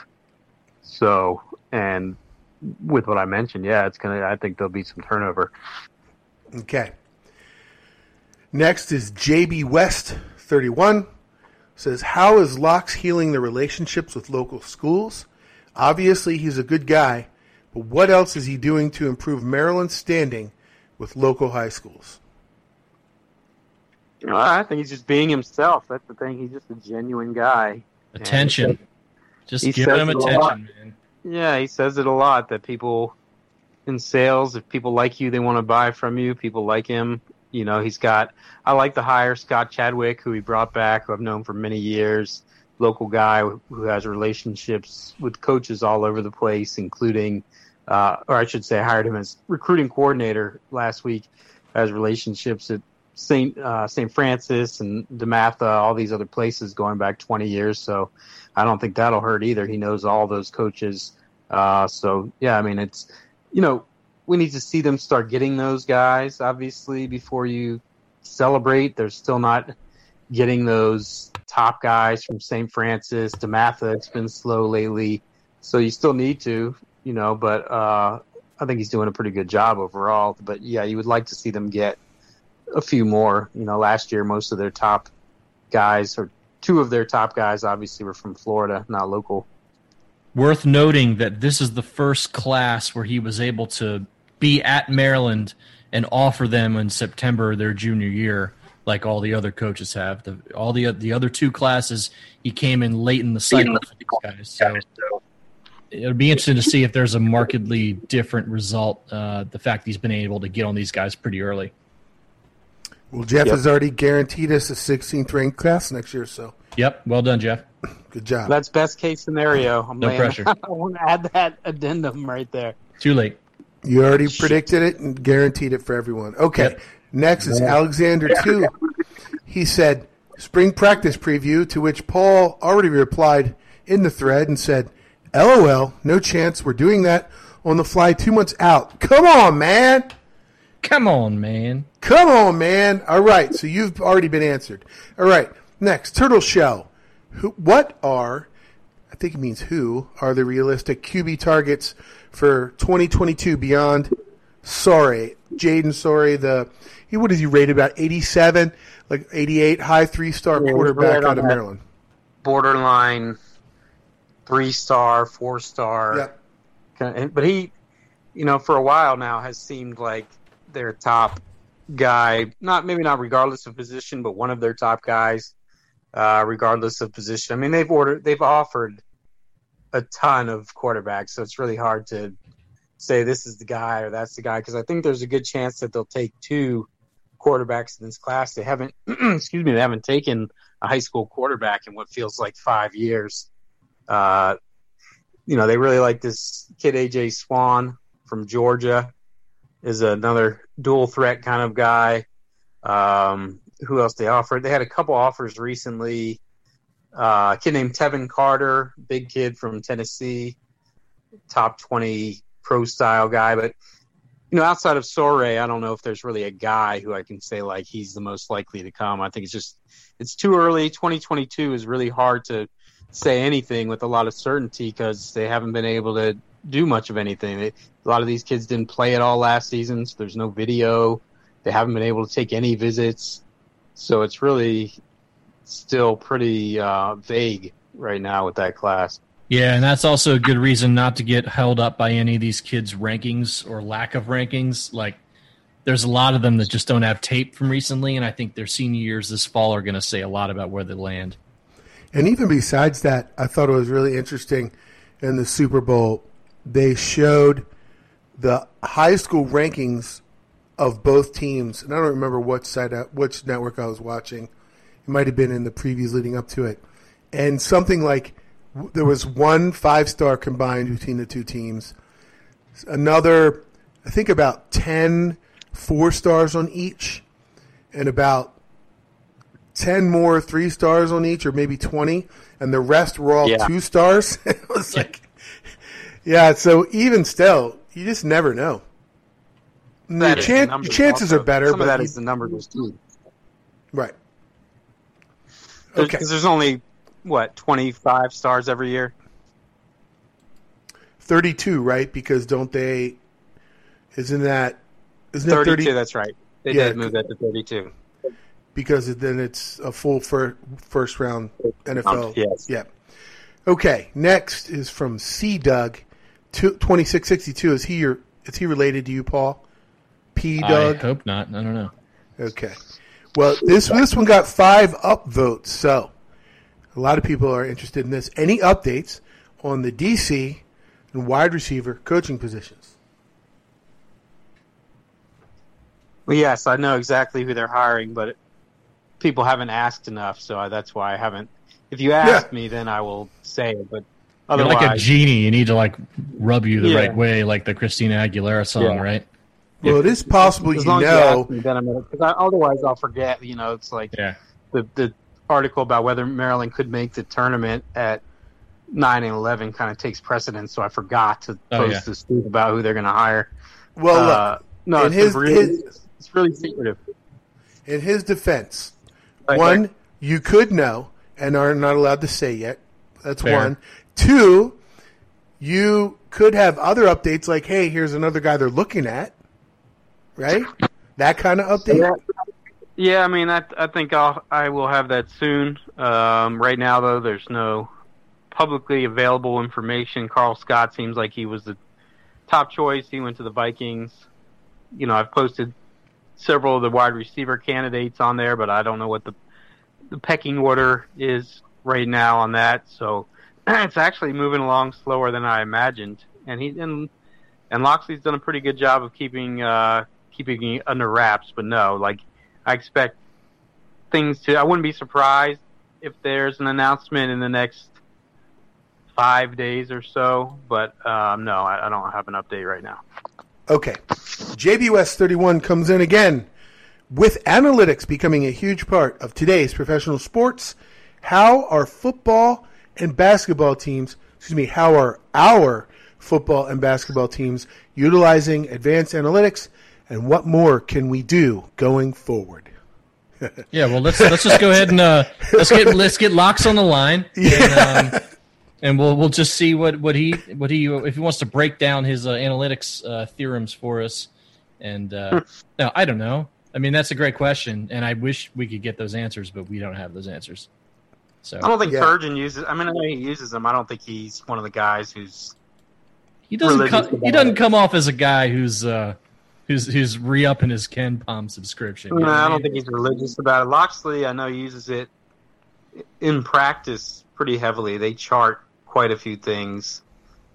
So, and with what I mentioned, yeah, it's gonna. I think there'll be some turnover. Okay. Next is J B West, thirty-one. Says, how is Locks healing the relationships with local schools? Obviously, he's a good guy, but what else is he doing to improve Maryland's standing with local high schools? Well, I think he's just being himself. That's the thing. He's just a genuine guy. Attention. Just give him attention, man. Yeah, he says it a lot, that people in sales, if people like you, they want to buy from you. People like him. You know, he's got – I like to hire Scott Chadwick, who he brought back, who I've known for many years, local guy who has relationships with coaches all over the place, including uh, – or I should say I hired him as recruiting coordinator last week, has relationships at Saint uh, Saint Francis and DeMatha, all these other places going back twenty years. So I don't think that'll hurt either. He knows all those coaches. Uh, so, yeah, I mean, it's – you know – we need to see them start getting those guys, obviously, before you celebrate. They're still not getting those top guys from Saint Francis. DeMatha, it's been slow lately. So you still need to, you know, but uh, I think he's doing a pretty good job overall. But, yeah, you would like to see them get a few more. You know, last year most of their top guys, or two of their top guys, obviously, were from Florida, not local. Worth noting that this is the first class where he was able to be at Maryland and offer them in September their junior year, like all the other coaches have. The, all the the other two classes, he came in late in the cycle for these guys. So it'll be interesting to see if there's a markedly different result. Uh, the fact he's been able to get on these guys pretty early. Well, Jeff yep. has already guaranteed us a sixteenth ranked class next year, so yep, well done, Jeff. Good job. That's best case scenario. I'm no laying. Pressure. I want to add that addendum right there. Too late. You already Shit. predicted it and guaranteed it for everyone. Okay. Yep. Next is yeah. Alexander two. He said, spring practice preview, to which Paul already replied in the thread and said, LOL, no chance. We're doing that on the fly two months out. Come on, man. Come on, man. Come on, man. All right. So you've already been answered. All right. Next, Turtle Shell. Who, what are, I think it means who, are the realistic Q B targets for twenty twenty-two beyond. Sorry, Jaden. Sorry, the he. What is he rated? About eighty-seven, like eighty-eight, high three-star yeah, quarterback out of Maryland. Borderline three-star, four-star. Yep. But he, you know, for a while now has seemed like their top guy. Not maybe not regardless of position, but one of their top guys, uh, regardless of position. I mean, they've ordered, they've offered a ton of quarterbacks, so it's really hard to say this is the guy or that's the guy, because I think there's a good chance that they'll take two quarterbacks in this class. They haven't, excuse me, they haven't taken a high school quarterback in what feels like five years. Uh, you know, they really like this kid A J Swan from Georgia, is another dual threat kind of guy. Um, who else they offered? They had a couple offers recently. Uh, a kid named Tevin Carter, big kid from Tennessee, top twenty pro-style guy, but, you know, outside of Soray, I don't know if there's really a guy who I can say, like, he's the most likely to come. I think it's just – it's too early. twenty twenty-two is really hard to say anything with a lot of certainty because they haven't been able to do much of anything. They, a lot of these kids didn't play at all last season, so there's no video. They haven't been able to take any visits. So it's really still pretty uh, vague right now with that class. Yeah, and that's also a good reason not to get held up by any of these kids' rankings or lack of rankings. Like, there's a lot of them that just don't have tape from recently, and I think their senior years this fall are going to say a lot about where they land. And even besides that, I thought it was really interesting in the Super Bowl. They showed the high school rankings of both teams, and I don't remember which side, which network I was watching. It might have been in the previews leading up to it. And something like, there was one five-star combined between the two teams. Another, I think about ten four-stars on each and about ten more three-stars on each, or maybe twenty, and the rest were all yeah. two-stars. It was like, yeah, so even still, you just never know. Your, chan- your chances also. are better. Some but of that you- is the numbers, too. Right. Because okay. there's only... what, twenty-five stars every year? thirty-two, right? Because don't they – isn't that – isn't thirty-two, it thirty? That's right. They yeah, did move that to thirty-two. Because then it's a full fir- first-round N F L. Yes. Yeah. Okay, next is from C. Doug, twenty-six sixty-two. Is he your, is he related to you, Paul? P. Doug? I hope not. I don't know. Okay. Well, this this one got five upvotes, so – a lot of people are interested in this. Any updates on the D C and wide receiver coaching positions? Well, yes, I know exactly who they're hiring, but people haven't asked enough, so that's why I haven't. If you ask yeah. me, then I will say it. But otherwise, you're like a genie, you need to like rub you the yeah. right way, like the Christina Aguilera song, yeah. right? Well, if, it is possible you know. Me, then I'm gonna, 'cause I, otherwise, I'll forget. You know, it's like yeah. the the. article about whether Maryland could make the tournament at nine and eleven kind of takes precedence, so I forgot to oh, post yeah. this tweet about who they're going to hire. Well, uh, look, no, it's, his, really, his, it's really secretive. In his defense, like, one, like, you could know and are not allowed to say yet. That's fair. One. Two, you could have other updates like, hey, here's another guy they're looking at, right? That kind of update. So that, Yeah, I mean, I, I think I'll, I will have that soon. Um, right now, though, there's no publicly available information. Carl Scott seems like he was the top choice. He went to the Vikings. You know, I've posted several of the wide receiver candidates on there, but I don't know what the, the pecking order is right now on that. So it's actually moving along slower than I imagined. And he and, and Locksley's done a pretty good job of keeping uh, keeping it under wraps, but no, like, I expect things to – I wouldn't be surprised if there's an announcement in the next five days or so. But, um, no, I, I don't have an update right now. Okay. J B West thirty-one comes in again. With analytics becoming a huge part of today's professional sports, how are football and basketball teams – excuse me, how are our football and basketball teams utilizing advanced analytics – and what more can we do going forward? yeah, well, let's let's just go ahead and uh, let's get let's get Locks on the line. Yeah. And, um, And we'll we'll just see what, what he what he if he wants to break down his uh, analytics uh, theorems for us. And uh, no, I don't know. I mean, that's a great question, and I wish we could get those answers, but we don't have those answers. So I don't think yeah. Turgeon uses. I mean, I know he uses them. I don't think he's one of the guys who's. He doesn't. Come, he doesn't come off as a guy who's uh, who's who's re-upping his KenPom subscription. No, I don't mean? think he's religious about it. Locksley, I know, uses it in practice pretty heavily. They chart quite a few things,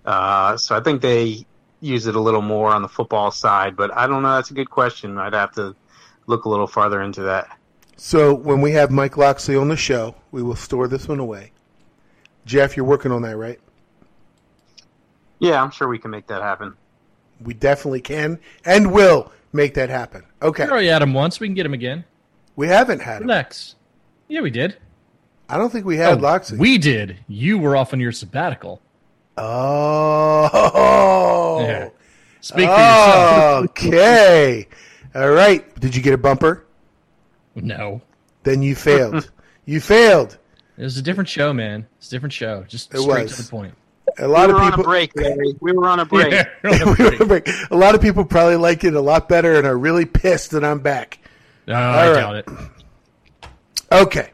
uh, so I think they use it a little more on the football side. But I don't know. That's a good question. I'd have to look a little farther into that. So when we have Mike Locksley on the show, we will store this one away. Jeff, you're working on that, right? Yeah, I'm sure we can make that happen. We definitely can and will make that happen. Okay. We already had him once. We can get him again. We haven't had him. Relax. Yeah, we did. I don't think we had oh, Loxley. We did. You were off on your sabbatical. Oh. Yeah. Speak oh, for yourself. Okay. All right. Did you get a bumper? No. Then you failed. You failed. It was a different show, man. It's a different show. Just it straight was. to the point. A lot we were of people, on a break, Larry. We were on a break. Yeah, we were on a break. we were break. A lot of people probably like it a lot better and are really pissed that I'm back. No, All I right. doubt it. Okay.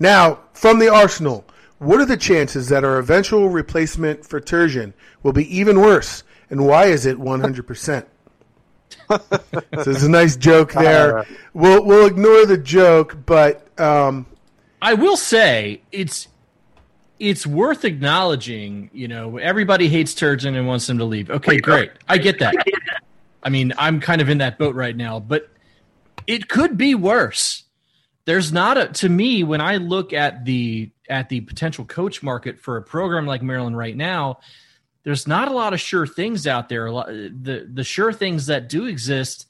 Now, from the arsenal, what are the chances that our eventual replacement for Turgeon will be even worse, and why is it one hundred percent? So it's a nice joke there. We'll we'll ignore the joke, but um, I will say it's. It's worth acknowledging, you know, everybody hates Turgeon and wants him to leave. Okay, great. I get that. I mean, I'm kind of in that boat right now, but it could be worse. There's not a, to me, when I look at the at the potential coach market for a program like Maryland right now, there's not a lot of sure things out there. A lot, the, the sure things that do exist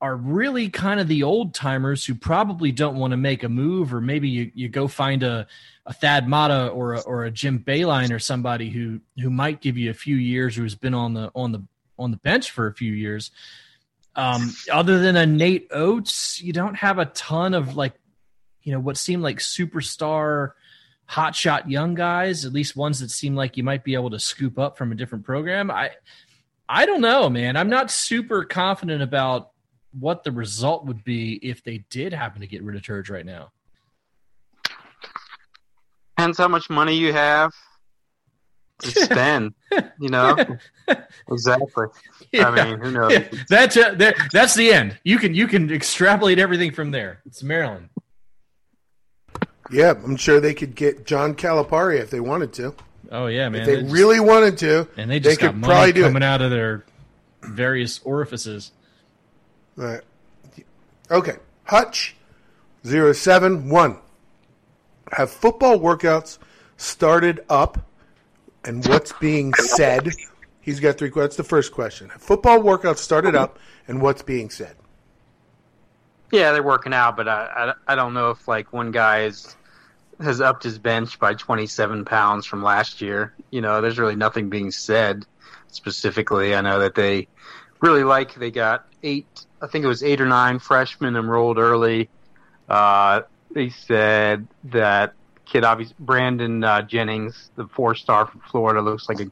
are really kind of the old timers who probably don't want to make a move, or maybe you, you go find a, a Thad Matta or a, or a Jim Beilein or somebody who, who might give you a few years, who's been on the, on the, on the bench for a few years. Um, other than a Nate Oates, you don't have a ton of like, you know, what seemed like superstar hotshot young guys, at least ones that seem like you might be able to scoop up from a different program. I, I don't know, man. I'm not super confident about what the result would be if they did happen to get rid of Turge right now. Depends how much money you have to spend, you know? Exactly. Yeah. I mean, who knows? Yeah. That's, uh, that, that's the end. You can you can extrapolate everything from there. It's Maryland. Yeah, I'm sure they could get John Calipari if they wanted to. Oh, yeah, man. If they, they just, really wanted to. And they just they got could money coming out of their various orifices. All right. Okay. Hutch zero seven one. Have football workouts started up and what's being said? He's got three questions. That's the first question. Have football workouts started up and what's being said? Yeah, they're working out, but I, I, I don't know if like one guy is, has upped his bench by twenty-seven pounds from last year. You know, there's really nothing being said specifically. I know that they really like they got eight, I think it was eight or nine freshmen enrolled early. Uh, they said that kid, obviously Brandon uh, Jennings, the four-star from Florida, looks like a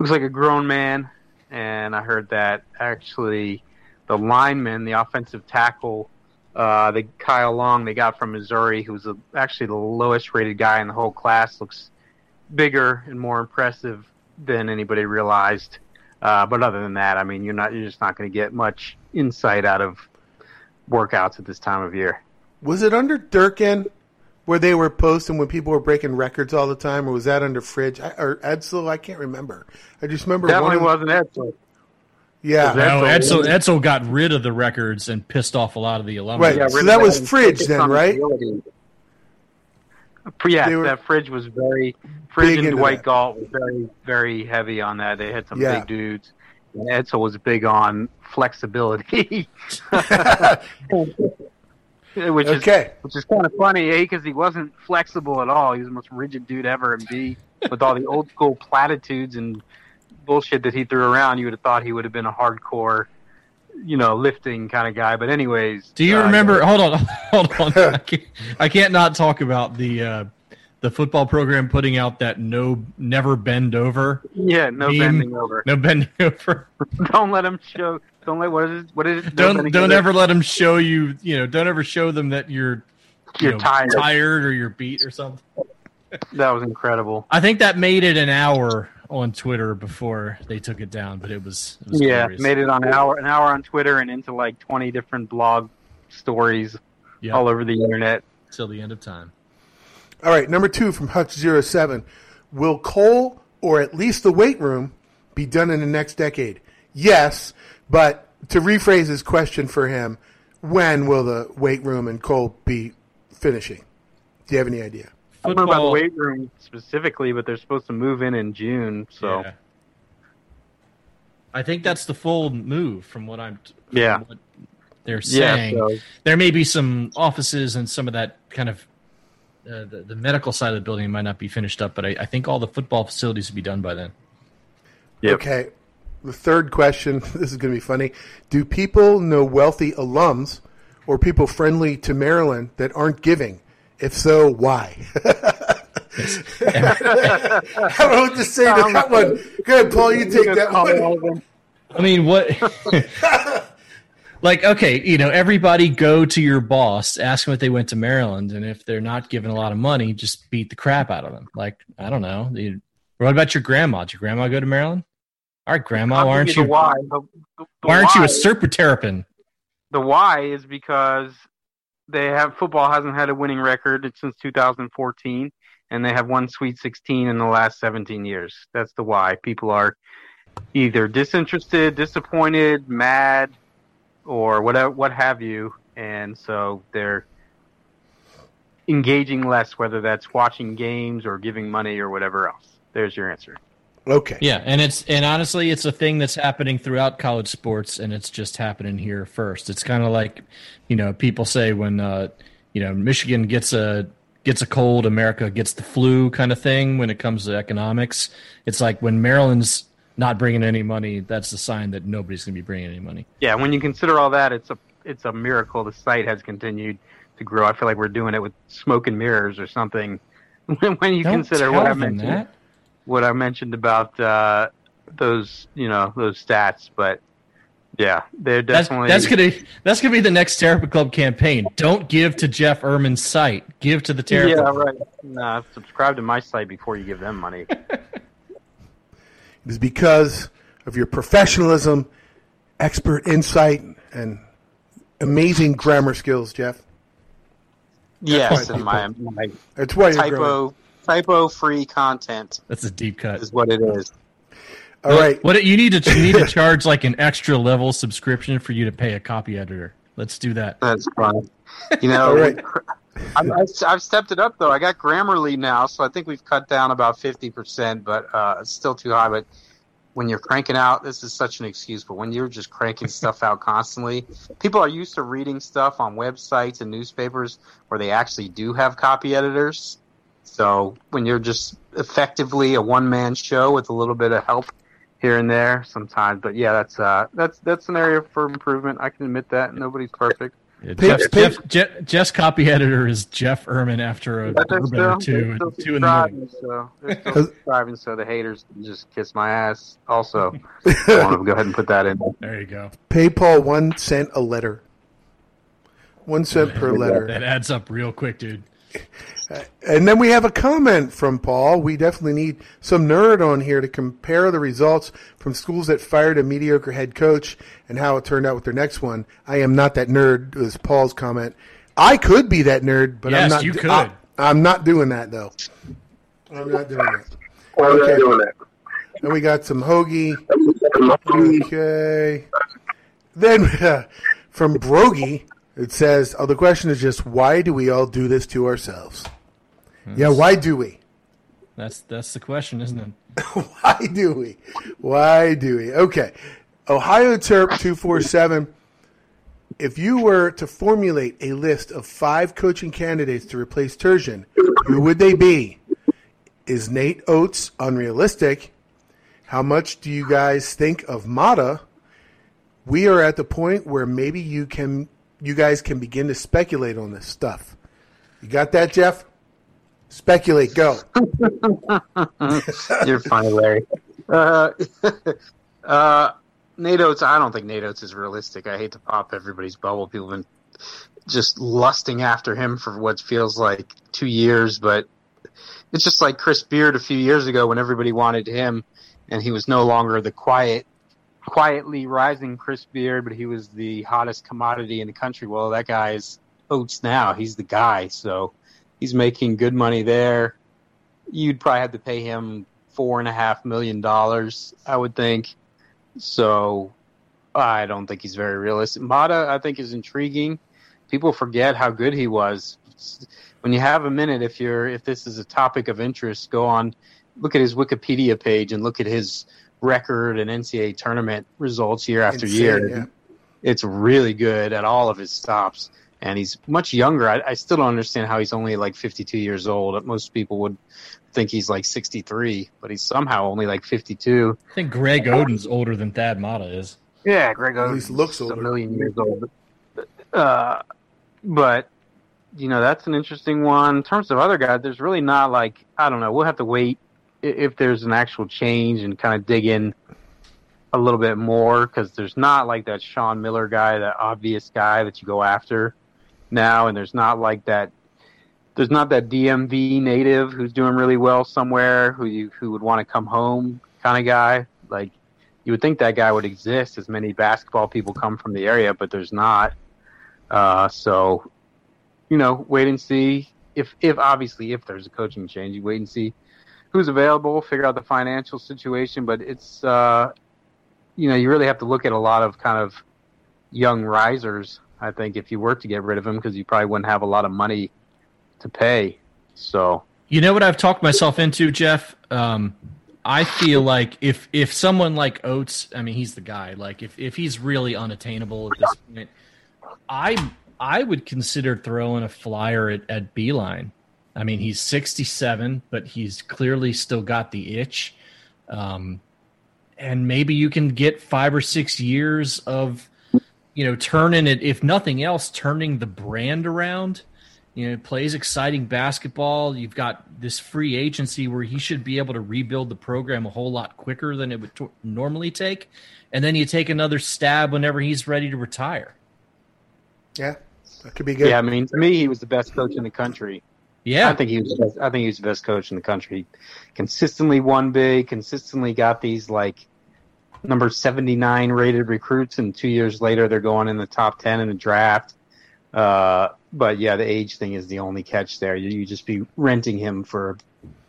looks like a grown man. And I heard that actually the lineman, the offensive tackle, uh, the Kyle Long they got from Missouri, who's a, actually the lowest-rated guy in the whole class, looks bigger and more impressive than anybody realized. Uh, but other than that, I mean, you're not you're just not going to get much insight out of workouts at this time of year. Was it under Durkin where they were posting when people were breaking records all the time, or was that under Fridge I, or Edsall? I can't remember. I just remember definitely one wasn't Edsall. Yeah, no, Edsall Edsall got rid of the records and pissed off a lot of the alumni. Right, yeah, so that was Fridge then, right? Yeah, were, that Fridge was very Fridge and Dwight Galt was very, very heavy on that. They had some yeah. big dudes. And Edsall was big on flexibility, which okay. is which is kind of funny, A, because he wasn't flexible at all. He was the most rigid dude ever, and B, with all the old school platitudes and bullshit that he threw around, you would have thought he would have been a hardcore, you know, lifting kind of guy. But anyways, do you uh, remember? Hold on, hold on. I can't, I can't not talk about the uh, the football program putting out that no, never bend over. Yeah, no meme. bending over. No bending over. Don't let them show. Don't let what is it? What is it? No don't don't over. ever let them show you. You know, don't ever show them that you're you you're know, tired. tired or you're beat or something. That was incredible. I think that made it an hour on Twitter before they took it down, but it was, it was yeah, glorious. Made it on an hour an hour on Twitter and into like twenty different blog stories yep. all over the internet till the end of time. All right, number two from Hutch zero seven. Will Cole, or at least the weight room, be done in the next decade? Yes, but to rephrase his question for him, when will the weight room and Cole be finishing? Do you have any idea? Football. I don't know about the weight room specifically, but they're supposed to move in in June. So, yeah. I think that's the full move from what I'm. From yeah, what they're saying yeah, so. There may be some offices and some of that kind of uh, the, the medical side of the building might not be finished up, but I, I think all the football facilities will be done by then. Yep. Okay. The third question. This is going to be funny. Do people know wealthy alums or people friendly to Maryland that aren't giving? If so, why? Yes. I don't just say to that one. Go ahead, Paul. You take that one. I mean, what? Like, okay, you know, everybody go to your boss, ask them if they went to Maryland, and if they're not giving a lot of money, just beat the crap out of them. Like, I don't know. What about your grandma? Did your grandma go to Maryland? All right, grandma, why aren't you? Why, the, the why aren't why, you a Serpent Terrapin? The why is because. They have football hasn't had a winning record since two thousand fourteen, and they have won Sweet sixteen in the last seventeen years. That's the why. People are either disinterested, disappointed, mad, or whatever, what have you, and so they're engaging less, whether that's watching games or giving money or whatever else. There's your answer. Okay. Yeah, and it's and honestly, it's a thing that's happening throughout college sports, and it's just happening here first. It's kind of like, you know, people say when uh, you know, Michigan gets a gets a cold, America gets the flu kind of thing when it comes to economics. It's like when Maryland's not bringing any money, that's the sign that nobody's going to be bringing any money. Yeah, when you consider all that, it's a it's a miracle the site has continued to grow. I feel like we're doing it with smoke and mirrors or something. When you Don't consider tell what I mentioned. That. What I mentioned about uh, those, you know, those stats, but yeah, they're definitely that's, that's gonna that's gonna be the next Terrapin Club campaign. Don't give to Jeff Ehrman's site, give to the Terrapin. Yeah, right. Nah, subscribe to my site before you give them money. It is because of your professionalism, expert insight, and amazing grammar skills, Jeff. Yes, and my, my that's why typo. Typo-free content. That's a deep cut. Is what it is. All right. What you need to you need to charge like an extra level subscription for you to pay a copy editor. Let's do that. That's fine. You know, all right. I, I, I've stepped it up though. I got Grammarly now, so I think we've cut down about fifty percent, but uh, it's still too high. But when you're cranking out, this is such an excuse. But when you're just cranking stuff out constantly, people are used to reading stuff on websites and newspapers where they actually do have copy editors. So when you're just effectively a one-man show with a little bit of help here and there sometimes. But, yeah, that's uh, that's that's an area for improvement. I can admit that. Nobody's perfect. Yeah, Jeff, Jeff, Jeff, Jeff, Jeff's copy editor is Jeff Ehrman after a bourbon or two, two in the morning. So, they're still striving, so the haters can just kiss my ass also. I want to go ahead and put that in. There you go. PayPal, one cent a letter. One cent that, per letter. That adds up real quick, dude. And then we have a comment from Paul. We definitely need some nerd on here to compare the results from schools that fired a mediocre head coach and how it turned out with their next one. I am not that nerd, was Paul's comment. I could be that nerd, but yes, I'm not. You could. I, I'm not doing that though. I'm not doing that. I'm not doing that. And we got some hoagie. Okay. Then uh, from Brogy. It says, oh, the question is just, why do we all do this to ourselves? That's, yeah, why do we? That's that's the question, isn't it? Why do we? Why do we? Okay. Ohio Terp two forty-seven, if you were to formulate a list of five coaching candidates to replace Turgeon, who would they be? Is Nate Oates unrealistic? How much do you guys think of Mata? We are at the point where maybe you can – you guys can begin to speculate on this stuff. You got that, Jeff? Speculate. Go. You're fine, Larry. Uh, uh, Nate Oates, I don't think Nate Oates is realistic. I hate to pop everybody's bubble. People have been just lusting after him for what feels like two years, but it's just like Chris Beard a few years ago when everybody wanted him, and he was no longer the quiet, quietly rising Chris Beard, but he was the hottest commodity in the country. Well, that guy is Oates now. He's the guy, so he's making good money there. You'd probably have to pay him four and a half million dollars, I would think. So I don't think he's very realistic. Mata, I think, is intriguing. People forget how good he was. When you have a minute, if you're if this is a topic of interest, go on, look at his Wikipedia page and look at his record and N C A A tournament results year after Insane, year. Yeah. It's really good at all of his stops, and he's much younger. I, I still don't understand how he's only like fifty-two years old. Most people would think he's like sixty-three, but he's somehow only like fifty-two. I think Greg Oden's older than Thad Mata is. Yeah, Greg Oden at least looks older. A million years old. Uh, but, you know, that's an interesting one. In terms of other guys, there's really not like, I don't know, we'll have to wait if there's an actual change and kind of dig in a little bit more, because there's not like that Sean Miller guy, that obvious guy that you go after now, and there's not like that there's not that D M V native who's doing really well somewhere who you who would want to come home kind of guy. Like, you would think that guy would exist, as many basketball people come from the area, but there's not. Uh, so, you know, wait and see. If if obviously if there's a coaching change, you wait and see who's available, figure out the financial situation. But it's, uh, you know, you really have to look at a lot of kind of young risers, I think, if you were to get rid of him, because you probably wouldn't have a lot of money to pay. So, you know what I've talked myself into, Jeff? Um, I feel like if if someone like Oates, I mean, he's the guy. Like, if, if he's really unattainable at this point, I I would consider throwing a flyer at, at Beeline. I mean, he's sixty-seven, but he's clearly still got the itch. Um, and maybe you can get five or six years of, you know, turning it, if nothing else, turning the brand around. You know, he plays exciting basketball. You've got this free agency where he should be able to rebuild the program a whole lot quicker than it would t- normally take. And then you take another stab whenever he's ready to retire. Yeah, that could be good. Yeah, I mean, to me, he was the best coach in the country. Yeah, I think he was. The best, I think he was the best coach in the country. Consistently won big. Consistently got these like number seventy-nine rated recruits, and two years later they're going in the top ten in the draft. Uh, but yeah, the age thing is the only catch there. You, you just be renting him for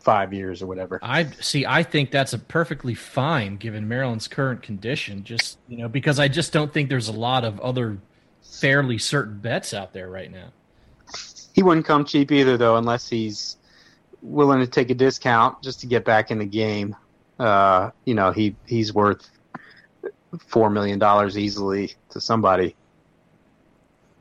five years or whatever. I see. I think that's a perfectly fine given Maryland's current condition. Just you know, because I just don't think there's a lot of other fairly certain bets out there right now. He wouldn't come cheap either, though, unless he's willing to take a discount just to get back in the game. Uh, you know, he, he's worth four million dollars easily to somebody.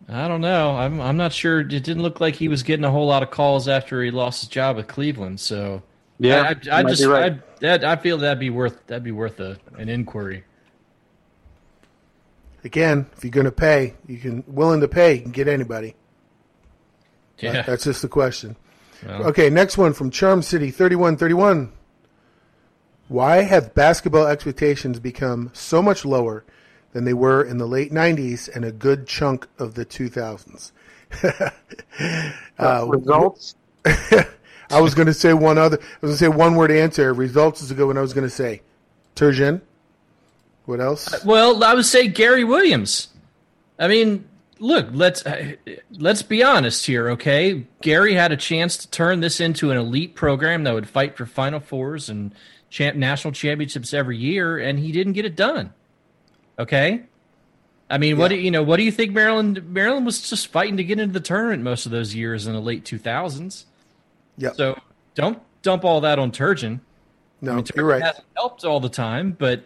I don't know. I'm I'm not sure. It didn't look like he was getting a whole lot of calls after he lost his job at Cleveland. So yeah, I, I, I just right. I, that, I feel that'd be worth that'd be worth a, an inquiry. Again, if you're going to pay, you can willing to pay, you can get anybody. Yeah. Right? That's just the question. Well. Okay, next one from Charm City thirty-one thirty-one. Why have basketball expectations become so much lower than they were in the late nineties and a good chunk of the two thousands? uh, results? I was going to say one other. I was going to say one word answer. Results is a good one. I was going to say Turgeon. What else? Well, I would say Gary Williams. I mean, look, let's let's be honest here, okay? Gary had a chance to turn this into an elite program that would fight for Final Fours and champ, national championships every year, and he didn't get it done. Okay, I mean, yeah. what do you know? What do you think Maryland? Maryland was just fighting to get into the tournament most of those years in the late two thousands. Yeah. So don't dump all that on Turgeon. No, I mean, Turgeon you're right. Hasn't helped all the time, but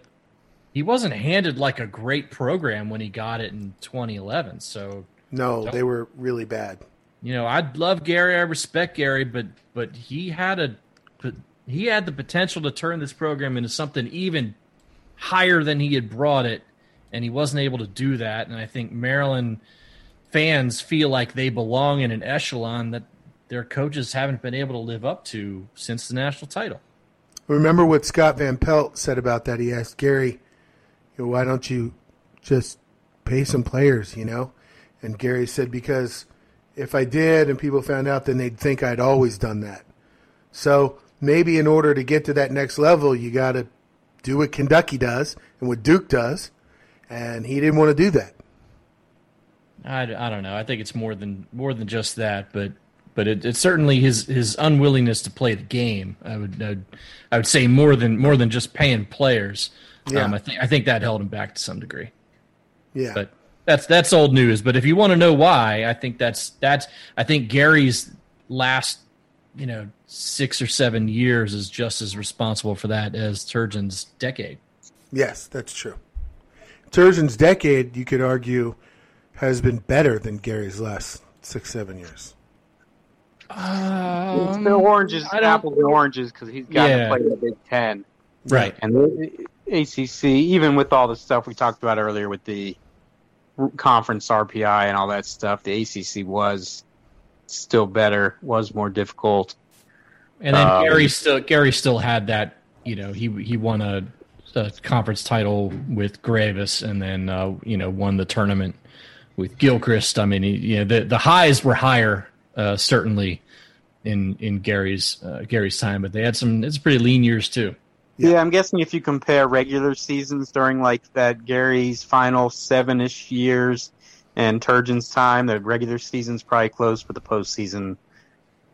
he wasn't handed like a great program when he got it in twenty eleven. So no, they were really bad. You know, I love Gary. I respect Gary, but but he had a he had the potential to turn this program into something even higher than he had brought it. And he wasn't able to do that. And I think Maryland fans feel like they belong in an echelon that their coaches haven't been able to live up to since the national title. Remember what Scott Van Pelt said about that. He asked Gary, you know, why don't you just pay some players, you know? And Gary said, because if I did and people found out, then they'd think I'd always done that. So maybe in order to get to that next level, you got to do what Kentucky does and what Duke does, and he didn't want to do that. I, I don't know. I think it's more than more than just that, but but it, it's certainly his, his unwillingness to play the game. I would I would, I would say more than more than just paying players. Yeah. Um, I think I think that held him back to some degree. Yeah, but that's that's old news. But if you want to know why, I think that's that's I think Gary's last, you know, six or seven years is just as responsible for that as Turgeon's decade. Yes, that's true. Turgeon's decade, you could argue, has been better than Gary's last six, seven years. Um, it's been oranges, apples and oranges, because he's got yeah. to play the Big Ten. Right. And the A C C, even with all the stuff we talked about earlier with the conference R P I and all that stuff, the A C C was still better, was more difficult. And then um, Gary still Gary still had that, you know, he he won a, a conference title with Gravis, and then, uh, you know, won the tournament with Gilchrist. I mean, he, you know, the, the highs were higher, uh, certainly, in in Gary's uh, Gary's time, but they had some. It's pretty lean years too. Yeah. yeah, I'm guessing if you compare regular seasons during like that Gary's final seven-ish years and Turgeon's time, the regular season's probably close, but the postseason,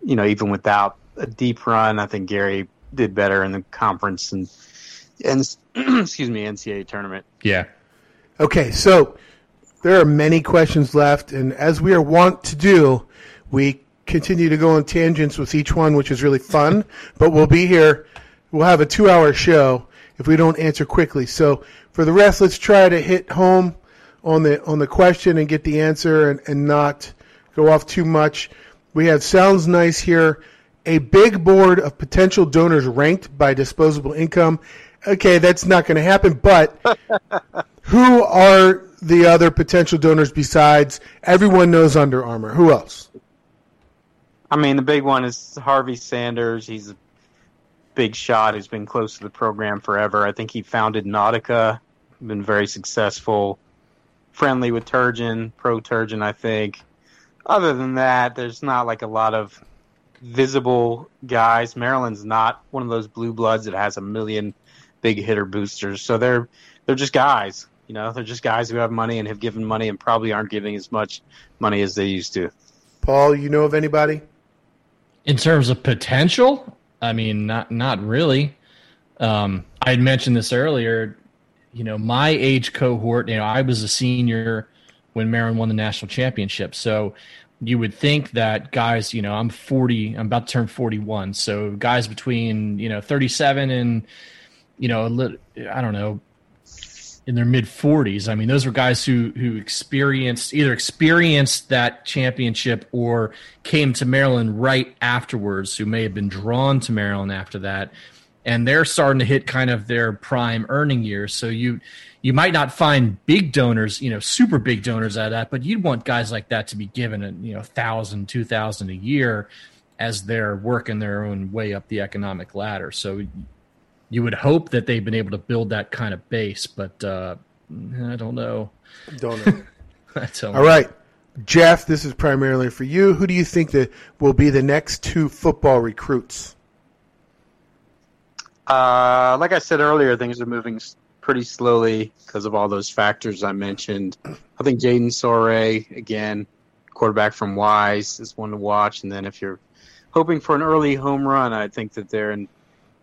you know, even without a deep run, I think Gary did better in the conference and and excuse me, N C double A tournament. Yeah. Okay, so there are many questions left, and as we are wont to do, we continue to go on tangents with each one, which is really fun, but we'll be here. We'll have a two-hour show if we don't answer quickly. So for the rest, let's try to hit home on the on the question and get the answer and, and not go off too much. We have Sounds Nice here. A big board of potential donors ranked by disposable income. Okay, that's not going to happen, but who are the other potential donors besides everyone knows Under Armour? Who else? I mean, the big one is Harvey Sanders. He's a big shot who's been close to the program forever. I think he founded Nautica, been very successful, friendly with Turgeon, pro Turgeon, I think. Other than that, there's not like a lot of visible guys. Maryland's not one of those blue bloods that has a million big hitter boosters. So they're they're just guys, you know, they're just guys who have money and have given money and probably aren't giving as much money as they used to. Paul, you know of anybody? In terms of potential? I mean, not not really. Um, I had mentioned this earlier. You know, my age cohort, you know, I was a senior when Maryland won the national championship. So you would think that guys, you know, I'm forty, I'm about to turn forty-one. So guys between, you know, thirty-seven and, you know, a little, I don't know, in their mid-forties. I mean, those were guys who who experienced, either experienced that championship or came to Maryland right afterwards, who may have been drawn to Maryland after that. And they're starting to hit kind of their prime earning years. So you you might not find big donors, you know, super big donors out of that, but you'd want guys like that to be given, a, you know, one thousand dollars, two thousand dollars a year as they're working their own way up the economic ladder. So you would hope that they've been able to build that kind of base, but uh, I don't know. Don't know. I don't All know. Right. Jeff, this is primarily for you. Who do you think that will be the next two football recruits? Uh, like I said earlier, things are moving pretty slowly because of all those factors I mentioned. I think Jaden Sorey, again, quarterback from Wise, is one to watch. And then if you're hoping for an early home run, I think that they're in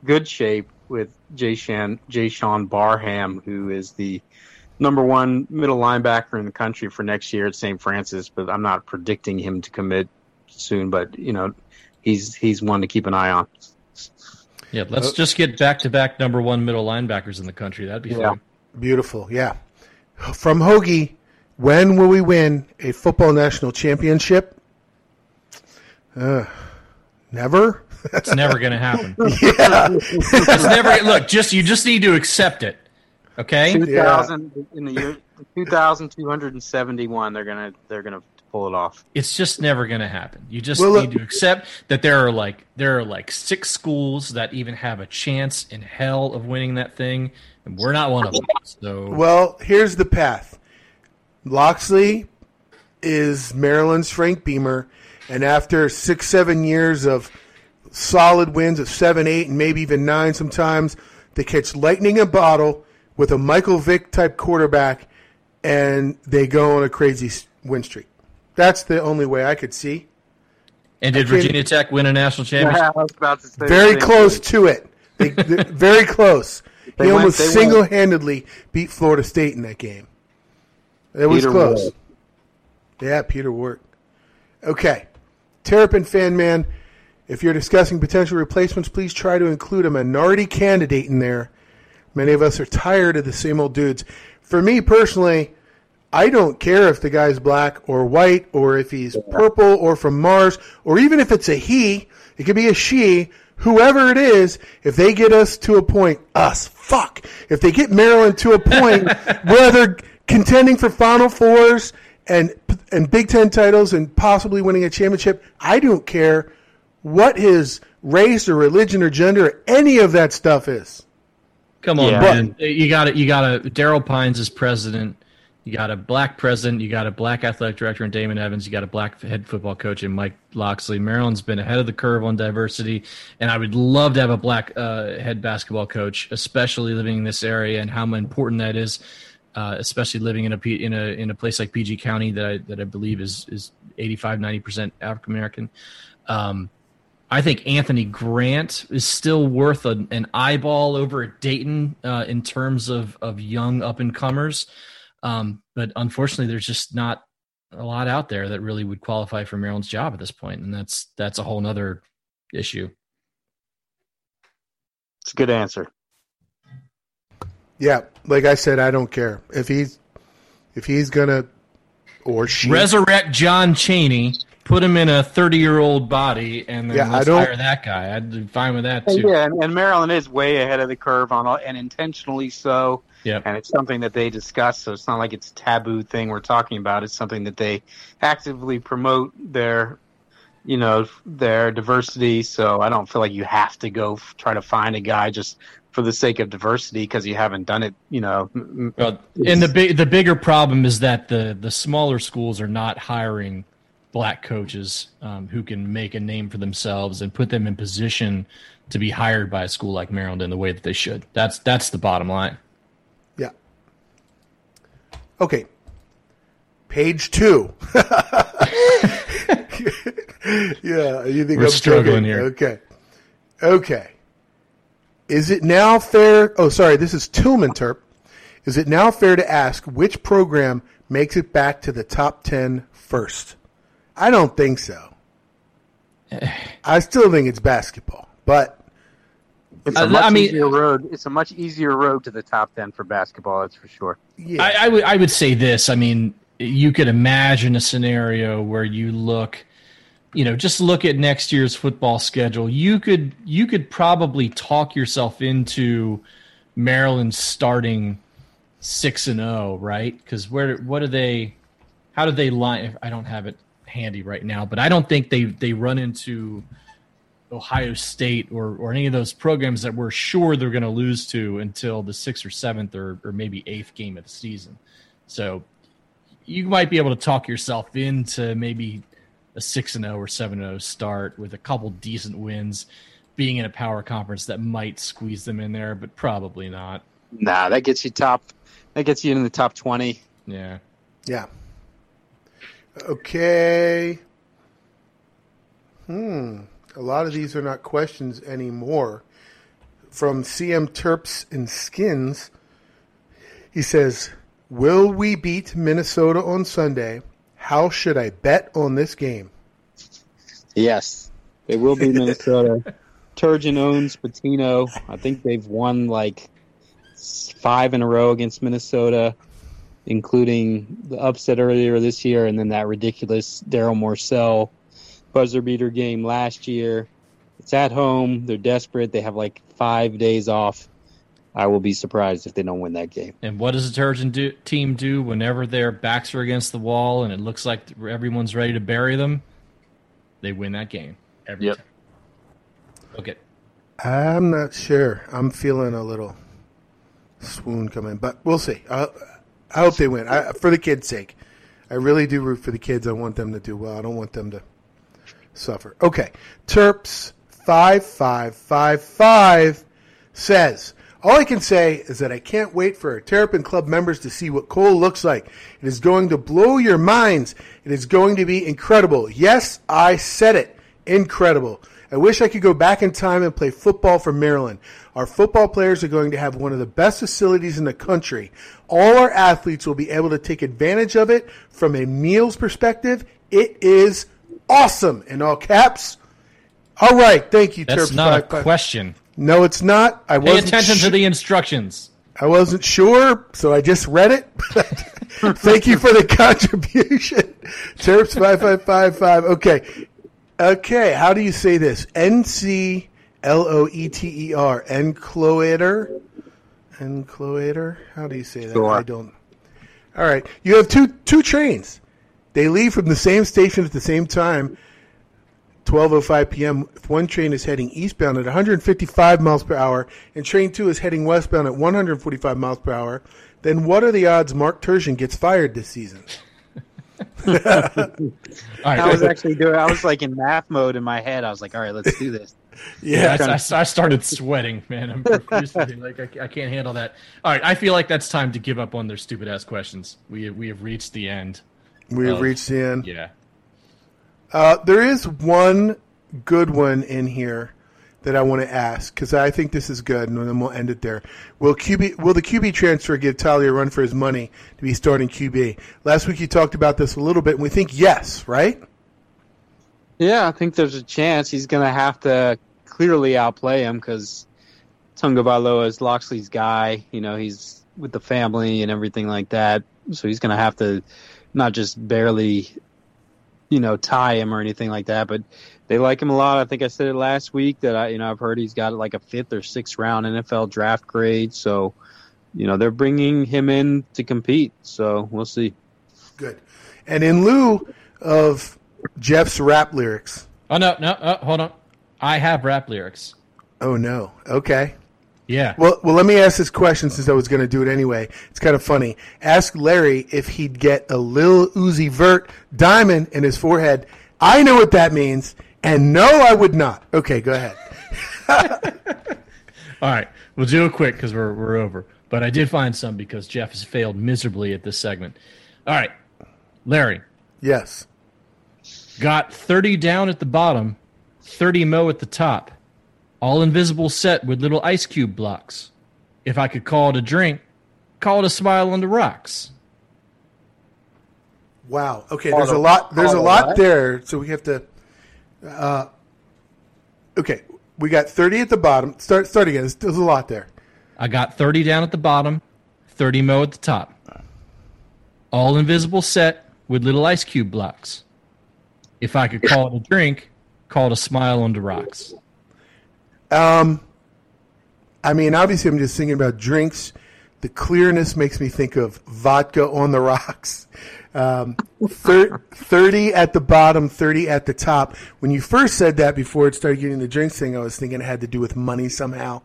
good shape with Jay Shan, Jay Sean Barham, who is the number one middle linebacker in the country for next year at Saint Francis, but I'm not predicting him to commit soon, but you know, he's he's one to keep an eye on. Yeah, let's just get back-to-back number one middle linebackers in the country. That'd be yeah. fun. Beautiful, yeah. From Hoagie, when will we win a football national championship? Uh, never. It's never going to happen. Yeah. It's never. Look, just you just need to accept it. Okay. two thousand yeah. In the year two thousand two hundred seventy-one, they're gonna they're gonna pull it off. It's just never going to happen. You just well, need look. to accept that there are like there are like six schools that even have a chance in hell of winning that thing, and we're not one of them. So, well, here's the path. Locksley is Maryland's Frank Beamer, and after six, seven years of solid wins of seven, eight, and maybe even nine sometimes, they catch lightning in a bottle with a Michael Vick-type quarterback, and they go on a crazy win streak. That's the only way I could see. And did Virginia Tech win a national championship? Yeah, I was about to say very close to it. They, very close. They he went, almost single-handedly went. beat Florida State in that game. It was Peter close. Ward. Yeah, Peter Ward. Okay. Terrapin fan man, if you're discussing potential replacements, please try to include a minority candidate in there. Many of us are tired of the same old dudes. For me personally, I don't care if the guy's black or white or if he's purple or from Mars or even if it's a he, it could be a she, whoever it is, if they get us to a point, us, fuck. If they get Maryland to a point where they're contending for Final Fours and and Big Ten titles and possibly winning a championship, I don't care what his race or religion or gender or any of that stuff is. Come on, yeah, man. You got it. You got a Daryl Pines as president. You got a black president. You got a black athletic director in Damon Evans. You got a black head football coach in Mike Locksley. Maryland's been ahead of the curve on diversity, and I would love to have a black uh, head basketball coach, especially living in this area and how important that is, uh, especially living in a in a in a place like P G County that I that I believe is is eighty-five, ninety percent African American. Um, I think Anthony Grant is still worth an, an eyeball over at Dayton uh, in terms of, of young up-and-comers. Um, but unfortunately, there's just not a lot out there that really would qualify for Maryland's job at this point, and that's that's a whole other issue. It's a good answer. Yeah, like I said, I don't care. If he's, if he's going to or she... Resurrect John Chaney... Put him in a thirty-year-old body, and then yeah, let's hire that guy. I'd be fine with that, too. Yeah, and, and Maryland is way ahead of the curve, on all, and intentionally so. Yep. And it's something that they discuss, so it's not like it's a taboo thing we're talking about. It's something that they actively promote their, you know, their diversity. So I don't feel like you have to go f- try to find a guy just for the sake of diversity because you haven't done it, you know. Well, and the big, the bigger problem is that the the smaller schools are not hiring black coaches um, who can make a name for themselves and put them in position to be hired by a school like Maryland in the way that they should. That's that's the bottom line. Yeah. Okay. Page two. yeah, you think We're I'm struggling joking. here? Okay. Okay. Is it now fair? Oh, sorry. This is Tillman Terp. Is it now fair to ask which program makes it back to the top ten first? I don't think so. I still think it's basketball, but it's a much I mean, easier road. It's a much easier road to the top ten for basketball. That's for sure. Yeah. I, I would. I would say this. I mean, you could imagine a scenario where you look, you know, just look at next year's football schedule. You could. You could probably talk yourself into Maryland starting six and zero, right? Because where? What are they? How do they line? I don't have it handy right now, but I don't think they they run into Ohio State or or any of those programs that we're sure they're going to lose to until the sixth or seventh or or maybe eighth game of the season. So you might be able to talk yourself into maybe a six and zero or seven and zero start with a couple decent wins, being in a power conference that might squeeze them in there, but probably not. Nah, that gets you top. That gets you in the top twenty. Yeah. Yeah. Okay. Hmm. A lot of these are not questions anymore. From C M Terps and Skins, he says, will we beat Minnesota on Sunday? How should I bet on this game? Yes. It will be Minnesota. Turgeon owns Patino. I think they've won like five in a row against Minnesota, including the upset earlier this year and then that ridiculous Daryl Morcel buzzer beater game last year. It's at home. They're desperate. They have like five days off. I will be surprised if they don't win that game. And what does the Turgeon do, team do whenever their backs are against the wall and it looks like everyone's ready to bury them? They win that game every yep. time. Okay. I'm not sure. I'm feeling a little swoon coming, but we'll see. I, I hope they win, I, for the kids' sake. I really do root for the kids. I want them to do well. I don't want them to suffer. Okay. Terps five five five five says, all I can say is that I can't wait for our Terrapin Club members to see what Cole looks like. It is going to blow your minds. It is going to be incredible. Yes, I said it. Incredible. I wish I could go back in time and play football for Maryland. Our football players are going to have one of the best facilities in the country. All our athletes will be able to take advantage of it from a meals perspective. It is awesome. In all caps. All right. Thank you, Terps. That's not a question. No, it's not. I wasn't Pay attention su- to the instructions. I wasn't sure, so I just read it. Thank you for the contribution. Terps five five five five. Okay. Okay, how do you say this? N C L O E T E R. Encloater. Encloater. How do you say that? Sure. I don't. All right. You have two two trains. They leave from the same station at the same time, twelve oh five p.m. One train is heading eastbound at one hundred fifty-five miles per hour, and train two is heading westbound at one hundred forty-five miles per hour. Then what are the odds Mark Turgeon gets fired this season? Right. I was actually doing. I was like in math mode in my head. I was like, "All right, let's do this." Yeah, yeah I, to... I, I started sweating, man. I'm like, I, I can't handle that. All right, I feel like that's time to give up on their stupid ass questions. We we have reached the end. We have of, reached the end. Yeah. Uh, there is one good one in here that I want to ask because I think this is good, and then we'll end it there. Will Q B? Will the Q B transfer give Talley a run for his money to be starting Q B? Last week you talked about this a little bit, and we think yes, right? Yeah, I think there's a chance he's going to have to clearly outplay him because Tunga Bailoa is Locksley's guy. You know, he's with the family and everything like that, so he's going to have to not just barely, you know, tie him or anything like that, but they like him a lot. I think I said it last week that I, you know, I've heard he's got like a fifth or sixth round N F L draft grade. So, you know, they're bringing him in to compete. So we'll see. Good. And in lieu of Jeff's rap lyrics. Oh, no, no, oh, hold on. I have rap lyrics. Oh, no. Okay. Yeah. Well, well, let me ask this question since I was going to do it anyway. It's kind of funny. Ask Larry if he'd get a Lil Uzi Vert diamond in his forehead. I know what that means. And no, I would not. Okay, go ahead. All right, we'll do it quick because we're we're over. But I did find some because Jeff has failed miserably at this segment. All right, Larry. Yes. Got thirty down at the bottom, thirty mo at the top, all invisible set with little ice cube blocks. If I could call it a drink, call it a smile on the rocks. Wow. Okay. There's a lot. There's a lot there. So we have to. Uh, okay, we got thirty at the bottom. Start, start again. There's, there's a lot there. I got thirty down at the bottom, thirty mo at the top. All invisible set with little ice cube blocks. If I could call it a drink, call it a smile on the rocks. Um, I mean, obviously, I'm just thinking about drinks. The clearness makes me think of vodka on the rocks. Um, thir- thirty at the bottom, thirty at the top. When you first said that before it started getting the drinks thing, I was thinking it had to do with money somehow.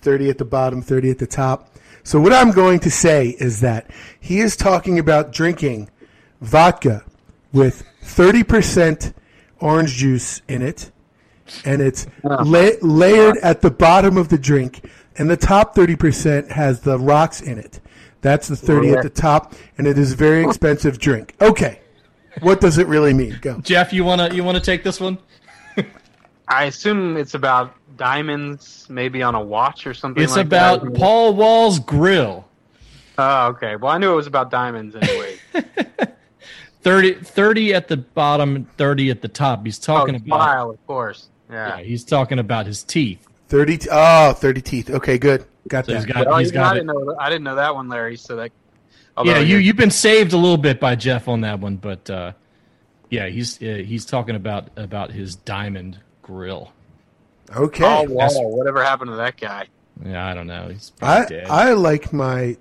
thirty at the bottom, thirty at the top. So what I'm going to say is that he is talking about drinking vodka with thirty percent orange juice in it, and it's la- layered at the bottom of the drink, and the top thirty percent has the rocks in it. That's the thirty at the top, and it is a very expensive drink. Okay, what does it really mean? Go, Jeff. You wanna you wanna take this one? I assume it's about diamonds, maybe on a watch or something. It's like about that. Paul Wall's grill. Oh, okay. Well, I knew it was about diamonds anyway. thirty, thirty at the bottom, thirty at the top. He's talking oh, about smile, of course. Yeah. yeah, he's talking about his teeth. Thirty. Oh, thirty teeth. Okay, good. Got so that. He's got, oh, he's got I, didn't it. Know, I didn't know that one, Larry. So that, yeah, you, you've been saved a little bit by Jeff on that one. But, uh, yeah, he's uh, he's talking about, about his diamond grill. Okay. Oh, wow. That's, whatever happened to that guy? Yeah, I don't know. He's probably I, dead. I like my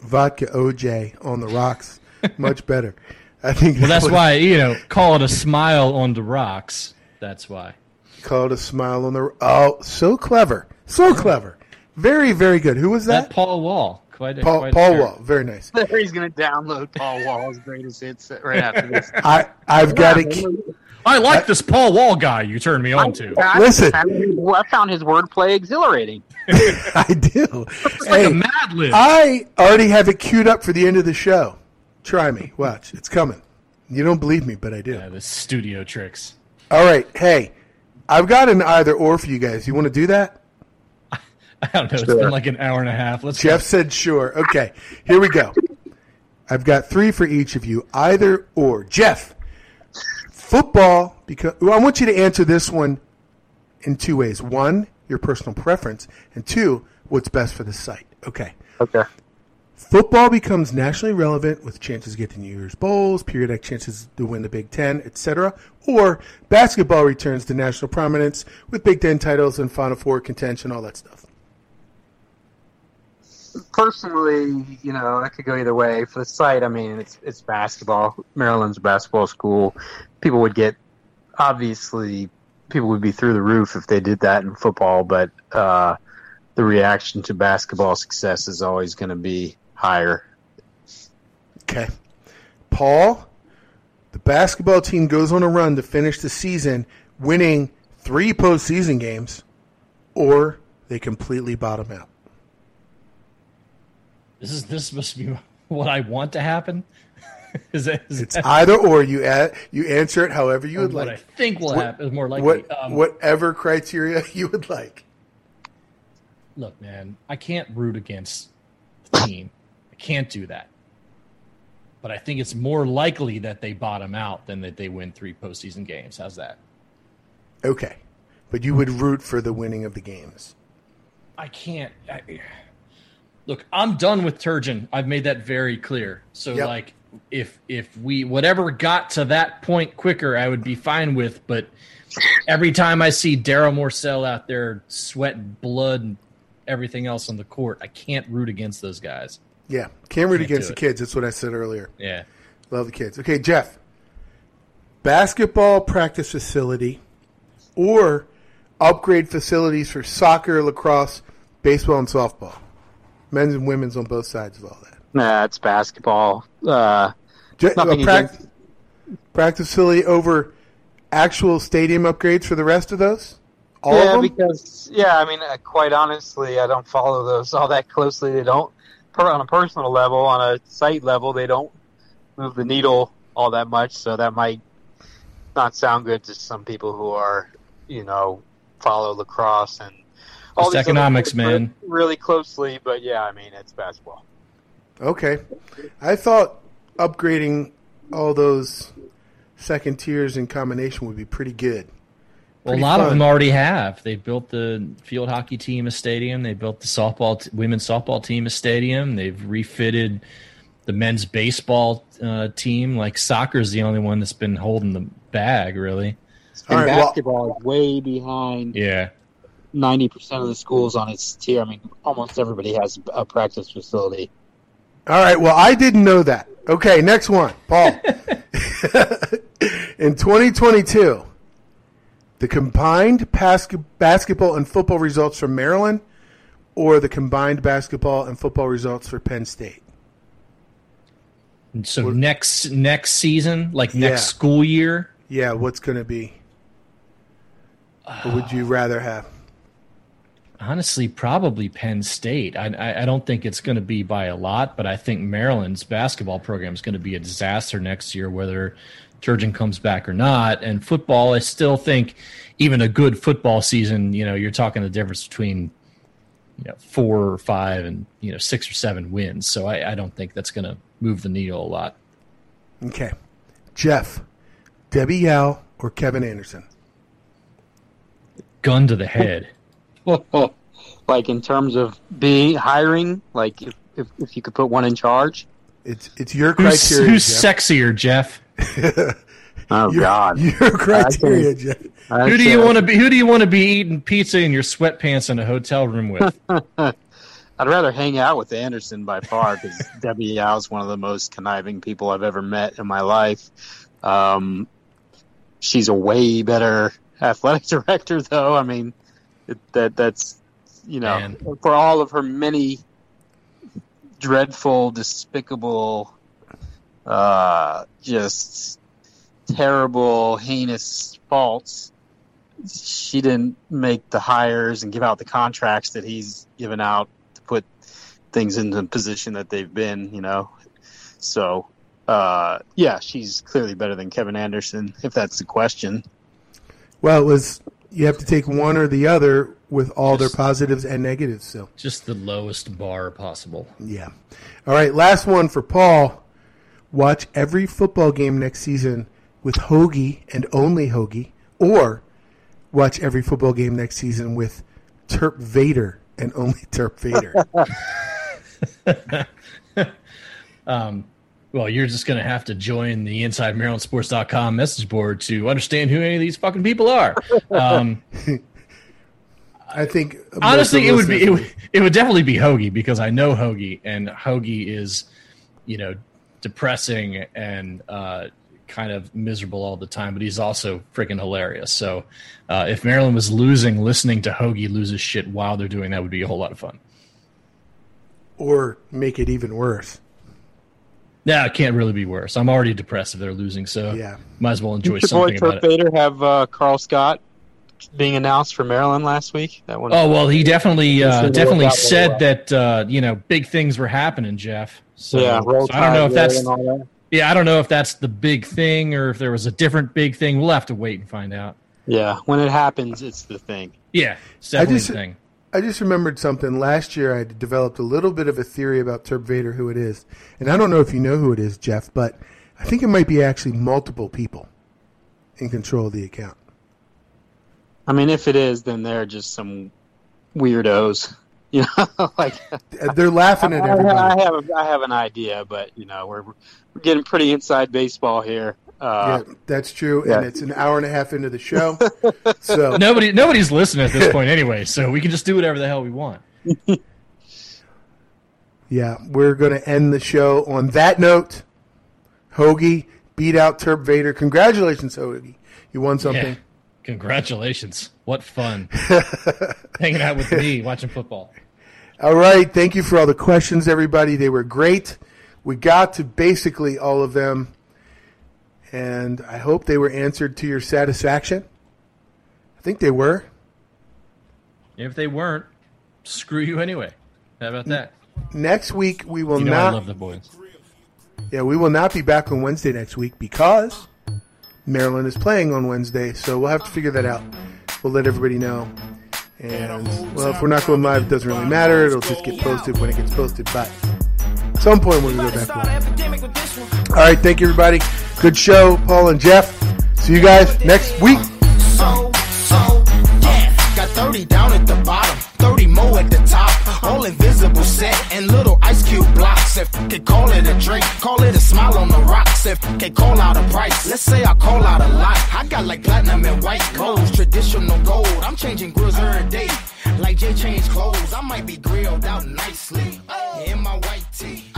vodka O J on the rocks much better. I think. Well, that that's was... why, you know, call it a smile on the rocks. That's why. Call it a smile on the. Oh, so clever, so clever, very, very good. Who was that? That Paul Wall. Quite a, Paul, quite Paul Wall, very nice. He's going to download Paul Wall's greatest hits right after this. I, I've got to. I like I, this Paul Wall guy you turned me on I, to. I, Listen. I, I found his wordplay exhilarating. I do. It's like hey, a Mad Lib. I already have it queued up for the end of the show. Try me. Watch. It's coming. You don't believe me, but I do. Yeah, the studio tricks. All right. Hey, I've got an either or for you guys. You want to do that? I don't know. Sure. It's been like an hour and a half. Let's Jeff go. said sure. Okay. Here we go. I've got three for each of you. Either or. Jeff. Football, because well, I want you to answer this one in two ways. One, your personal preference, and two, what's best for the site. Okay. Okay. Football becomes nationally relevant with chances to get to New Year's Bowls, periodic chances to win the Big Ten, et cetera. Or basketball returns to national prominence with Big Ten titles and Final Four contention, all that stuff. Personally, you know, that could go either way. For the site, I mean, it's it's basketball. Maryland's a basketball school. People would get, obviously, people would be through the roof if they did that in football, but uh, the reaction to basketball success is always going to be higher. Okay. Paul, the basketball team goes on a run to finish the season winning three postseason games, or they completely bottom out. This is this supposed to be what I want to happen? is that, is it's that... either or. You add, you answer it however you would what like. What I think will what, happen is more likely. What, um, whatever criteria you would like. Look, man, I can't root against the team. I can't do that. But I think it's more likely that they bottom out than that they win three postseason games. How's that? Okay. But you would root for the winning of the games. I can't. I, Look, I'm done with Turgeon. I've made that very clear. So, yep. like, if if we whatever got to that point quicker, I would be fine with. But every time I see Daryl Morcel out there, sweat, blood, and everything else on the court, I can't root against those guys. Yeah, can't root against the kids. That's what I said earlier. Yeah, love the kids. Okay, Jeff. Basketball practice facility, or upgrade facilities for soccer, lacrosse, baseball, and softball. Men's and women's on both sides of all that. Nah, it's basketball. Uh, Just, nothing practice, practice facility over actual stadium upgrades for the rest of those? All yeah, of them? Because, yeah, I mean, uh, quite honestly, I don't follow those all that closely. They don't, per, on a personal level, on a site level, they don't move the needle all that much, so that might not sound good to some people who are, you know, follow lacrosse and All economics, man. Really closely, but yeah, I mean, it's basketball. Okay. I thought upgrading all those second tiers in combination would be pretty good. Well, pretty a lot fun. of them already have. They built the field hockey team a stadium. They built the softball t- women's softball team a stadium. They've refitted the men's baseball uh, team. Like, soccer is the only one that's been holding the bag, really. And right, basketball well, is way behind. Yeah. ninety percent of the schools on its tier. I mean, almost everybody has a practice facility. All right. Well, I didn't know that. Okay, next one. Paul. In twenty twenty-two, the combined bas- basketball and football results for Maryland or the combined basketball and football results for Penn State? And so what, next next season, like yeah. next school year? Yeah, what's going to be? Or would you rather have? Honestly, probably Penn State. I, I, I don't think it's going to be by a lot, but I think Maryland's basketball program is going to be a disaster next year, whether Turgeon comes back or not. And football, I still think even a good football season, you know, you're talking the difference between you know four or five and you know six or seven wins. So I, I don't think that's going to move the needle a lot. Okay, Jeff, Debbie Yao, or Kevin Anderson? Gun to the head. Like in terms of being hiring, like if, if, if you could put one in charge, it's it's your criteria. Who's, who's Jeff. sexier, Jeff? Oh your, God! Your criteria, Jeff. Who do you want to be? Who do you want to be eating pizza in your sweatpants in a hotel room with? I'd rather hang out with Anderson by far, because Debbie Yao is one of the most conniving people I've ever met in my life. Um, she's a way better athletic director, though. I mean, it, that that's you know, Man. for all of her many dreadful, despicable, uh, just terrible, heinous faults, she didn't make the hires and give out the contracts that he's given out to put things in the position that they've been, you know. So, uh, yeah, she's clearly better than Kevin Anderson, if that's the question. Well, it was you have to take one or the other with all just, their positives and negatives. So just the lowest bar possible. Yeah. All right, last one for Paul. Watch every football game next season with Hoagie and only Hoagie, or watch every football game next season with Terp Vader and only Terp Vader. um, well, you're just going to have to join the Inside Maryland Sports dot com message board to understand who any of these fucking people are. Um, I think honestly, it would be it would, it would definitely be Hoagie, because I know Hoagie, and Hoagie is, you know, depressing and uh, kind of miserable all the time, but he's also freaking hilarious. So uh, if Maryland was losing, listening to Hoagie lose his shit while they're doing that would be a whole lot of fun. Or make it even worse. No, it can't really be worse. I'm already depressed if they're losing, so yeah. Might as well enjoy Did something about it. Did your boy Terp Vader have uh, Carl Scott being announced for Maryland last week? That one. Oh, well, he definitely uh, definitely said that, uh, you know, big things were happening, Jeff. So, yeah, so I don't know if that's that. yeah, I don't know if that's the big thing or if there was a different big thing. We'll have to wait and find out. Yeah, when it happens, it's the thing. Yeah, it's definitely I just, the thing. I just remembered something. Last year, I developed a little bit of a theory about Terp Vader, who it is, and I don't know if you know who it is, Jeff, but I think it might be actually multiple people in control of the account. I mean, if it is, then they're just some weirdos. You know, like they're laughing at everybody. I have, I have an idea, but you know, we're we're getting pretty inside baseball here. Uh, yeah, that's true, yeah. And it's an hour and a half into the show, so nobody nobody's listening at this point anyway. So we can just do whatever the hell we want. Yeah, we're going to end the show on that note. Hoagie beat out Terp Vader. Congratulations, Hoagie! You won something. Yeah. Congratulations. What fun. Hanging out with me, watching football. All right. Thank you for all the questions, everybody. They were great. We got to basically all of them, and I hope they were answered to your satisfaction. I think they were. If they weren't, screw you anyway. How about that? Next week, we will you know not. I love the boys. Yeah, we will not be back on Wednesday next week because Maryland is playing on Wednesday, so we'll have to figure that out. We'll let everybody know. And, well, if we're not going live, it doesn't really matter. It'll just get posted when it gets posted, but at some point we're going to go back. All right, thank you, everybody. Good show, Paul and Jeff. See you guys next week. So, so, yeah. Got thirty down at the bottom, thirty more at the top. All invisible set and little ice cube blocks. If you could call it a drink, call it a smile on the rocks. If you could call out a price, let's say I call out a lot. I got like platinum and white gold, traditional gold. I'm changing grills every day, like Jay changed clothes. I might be grilled out nicely in my white tee.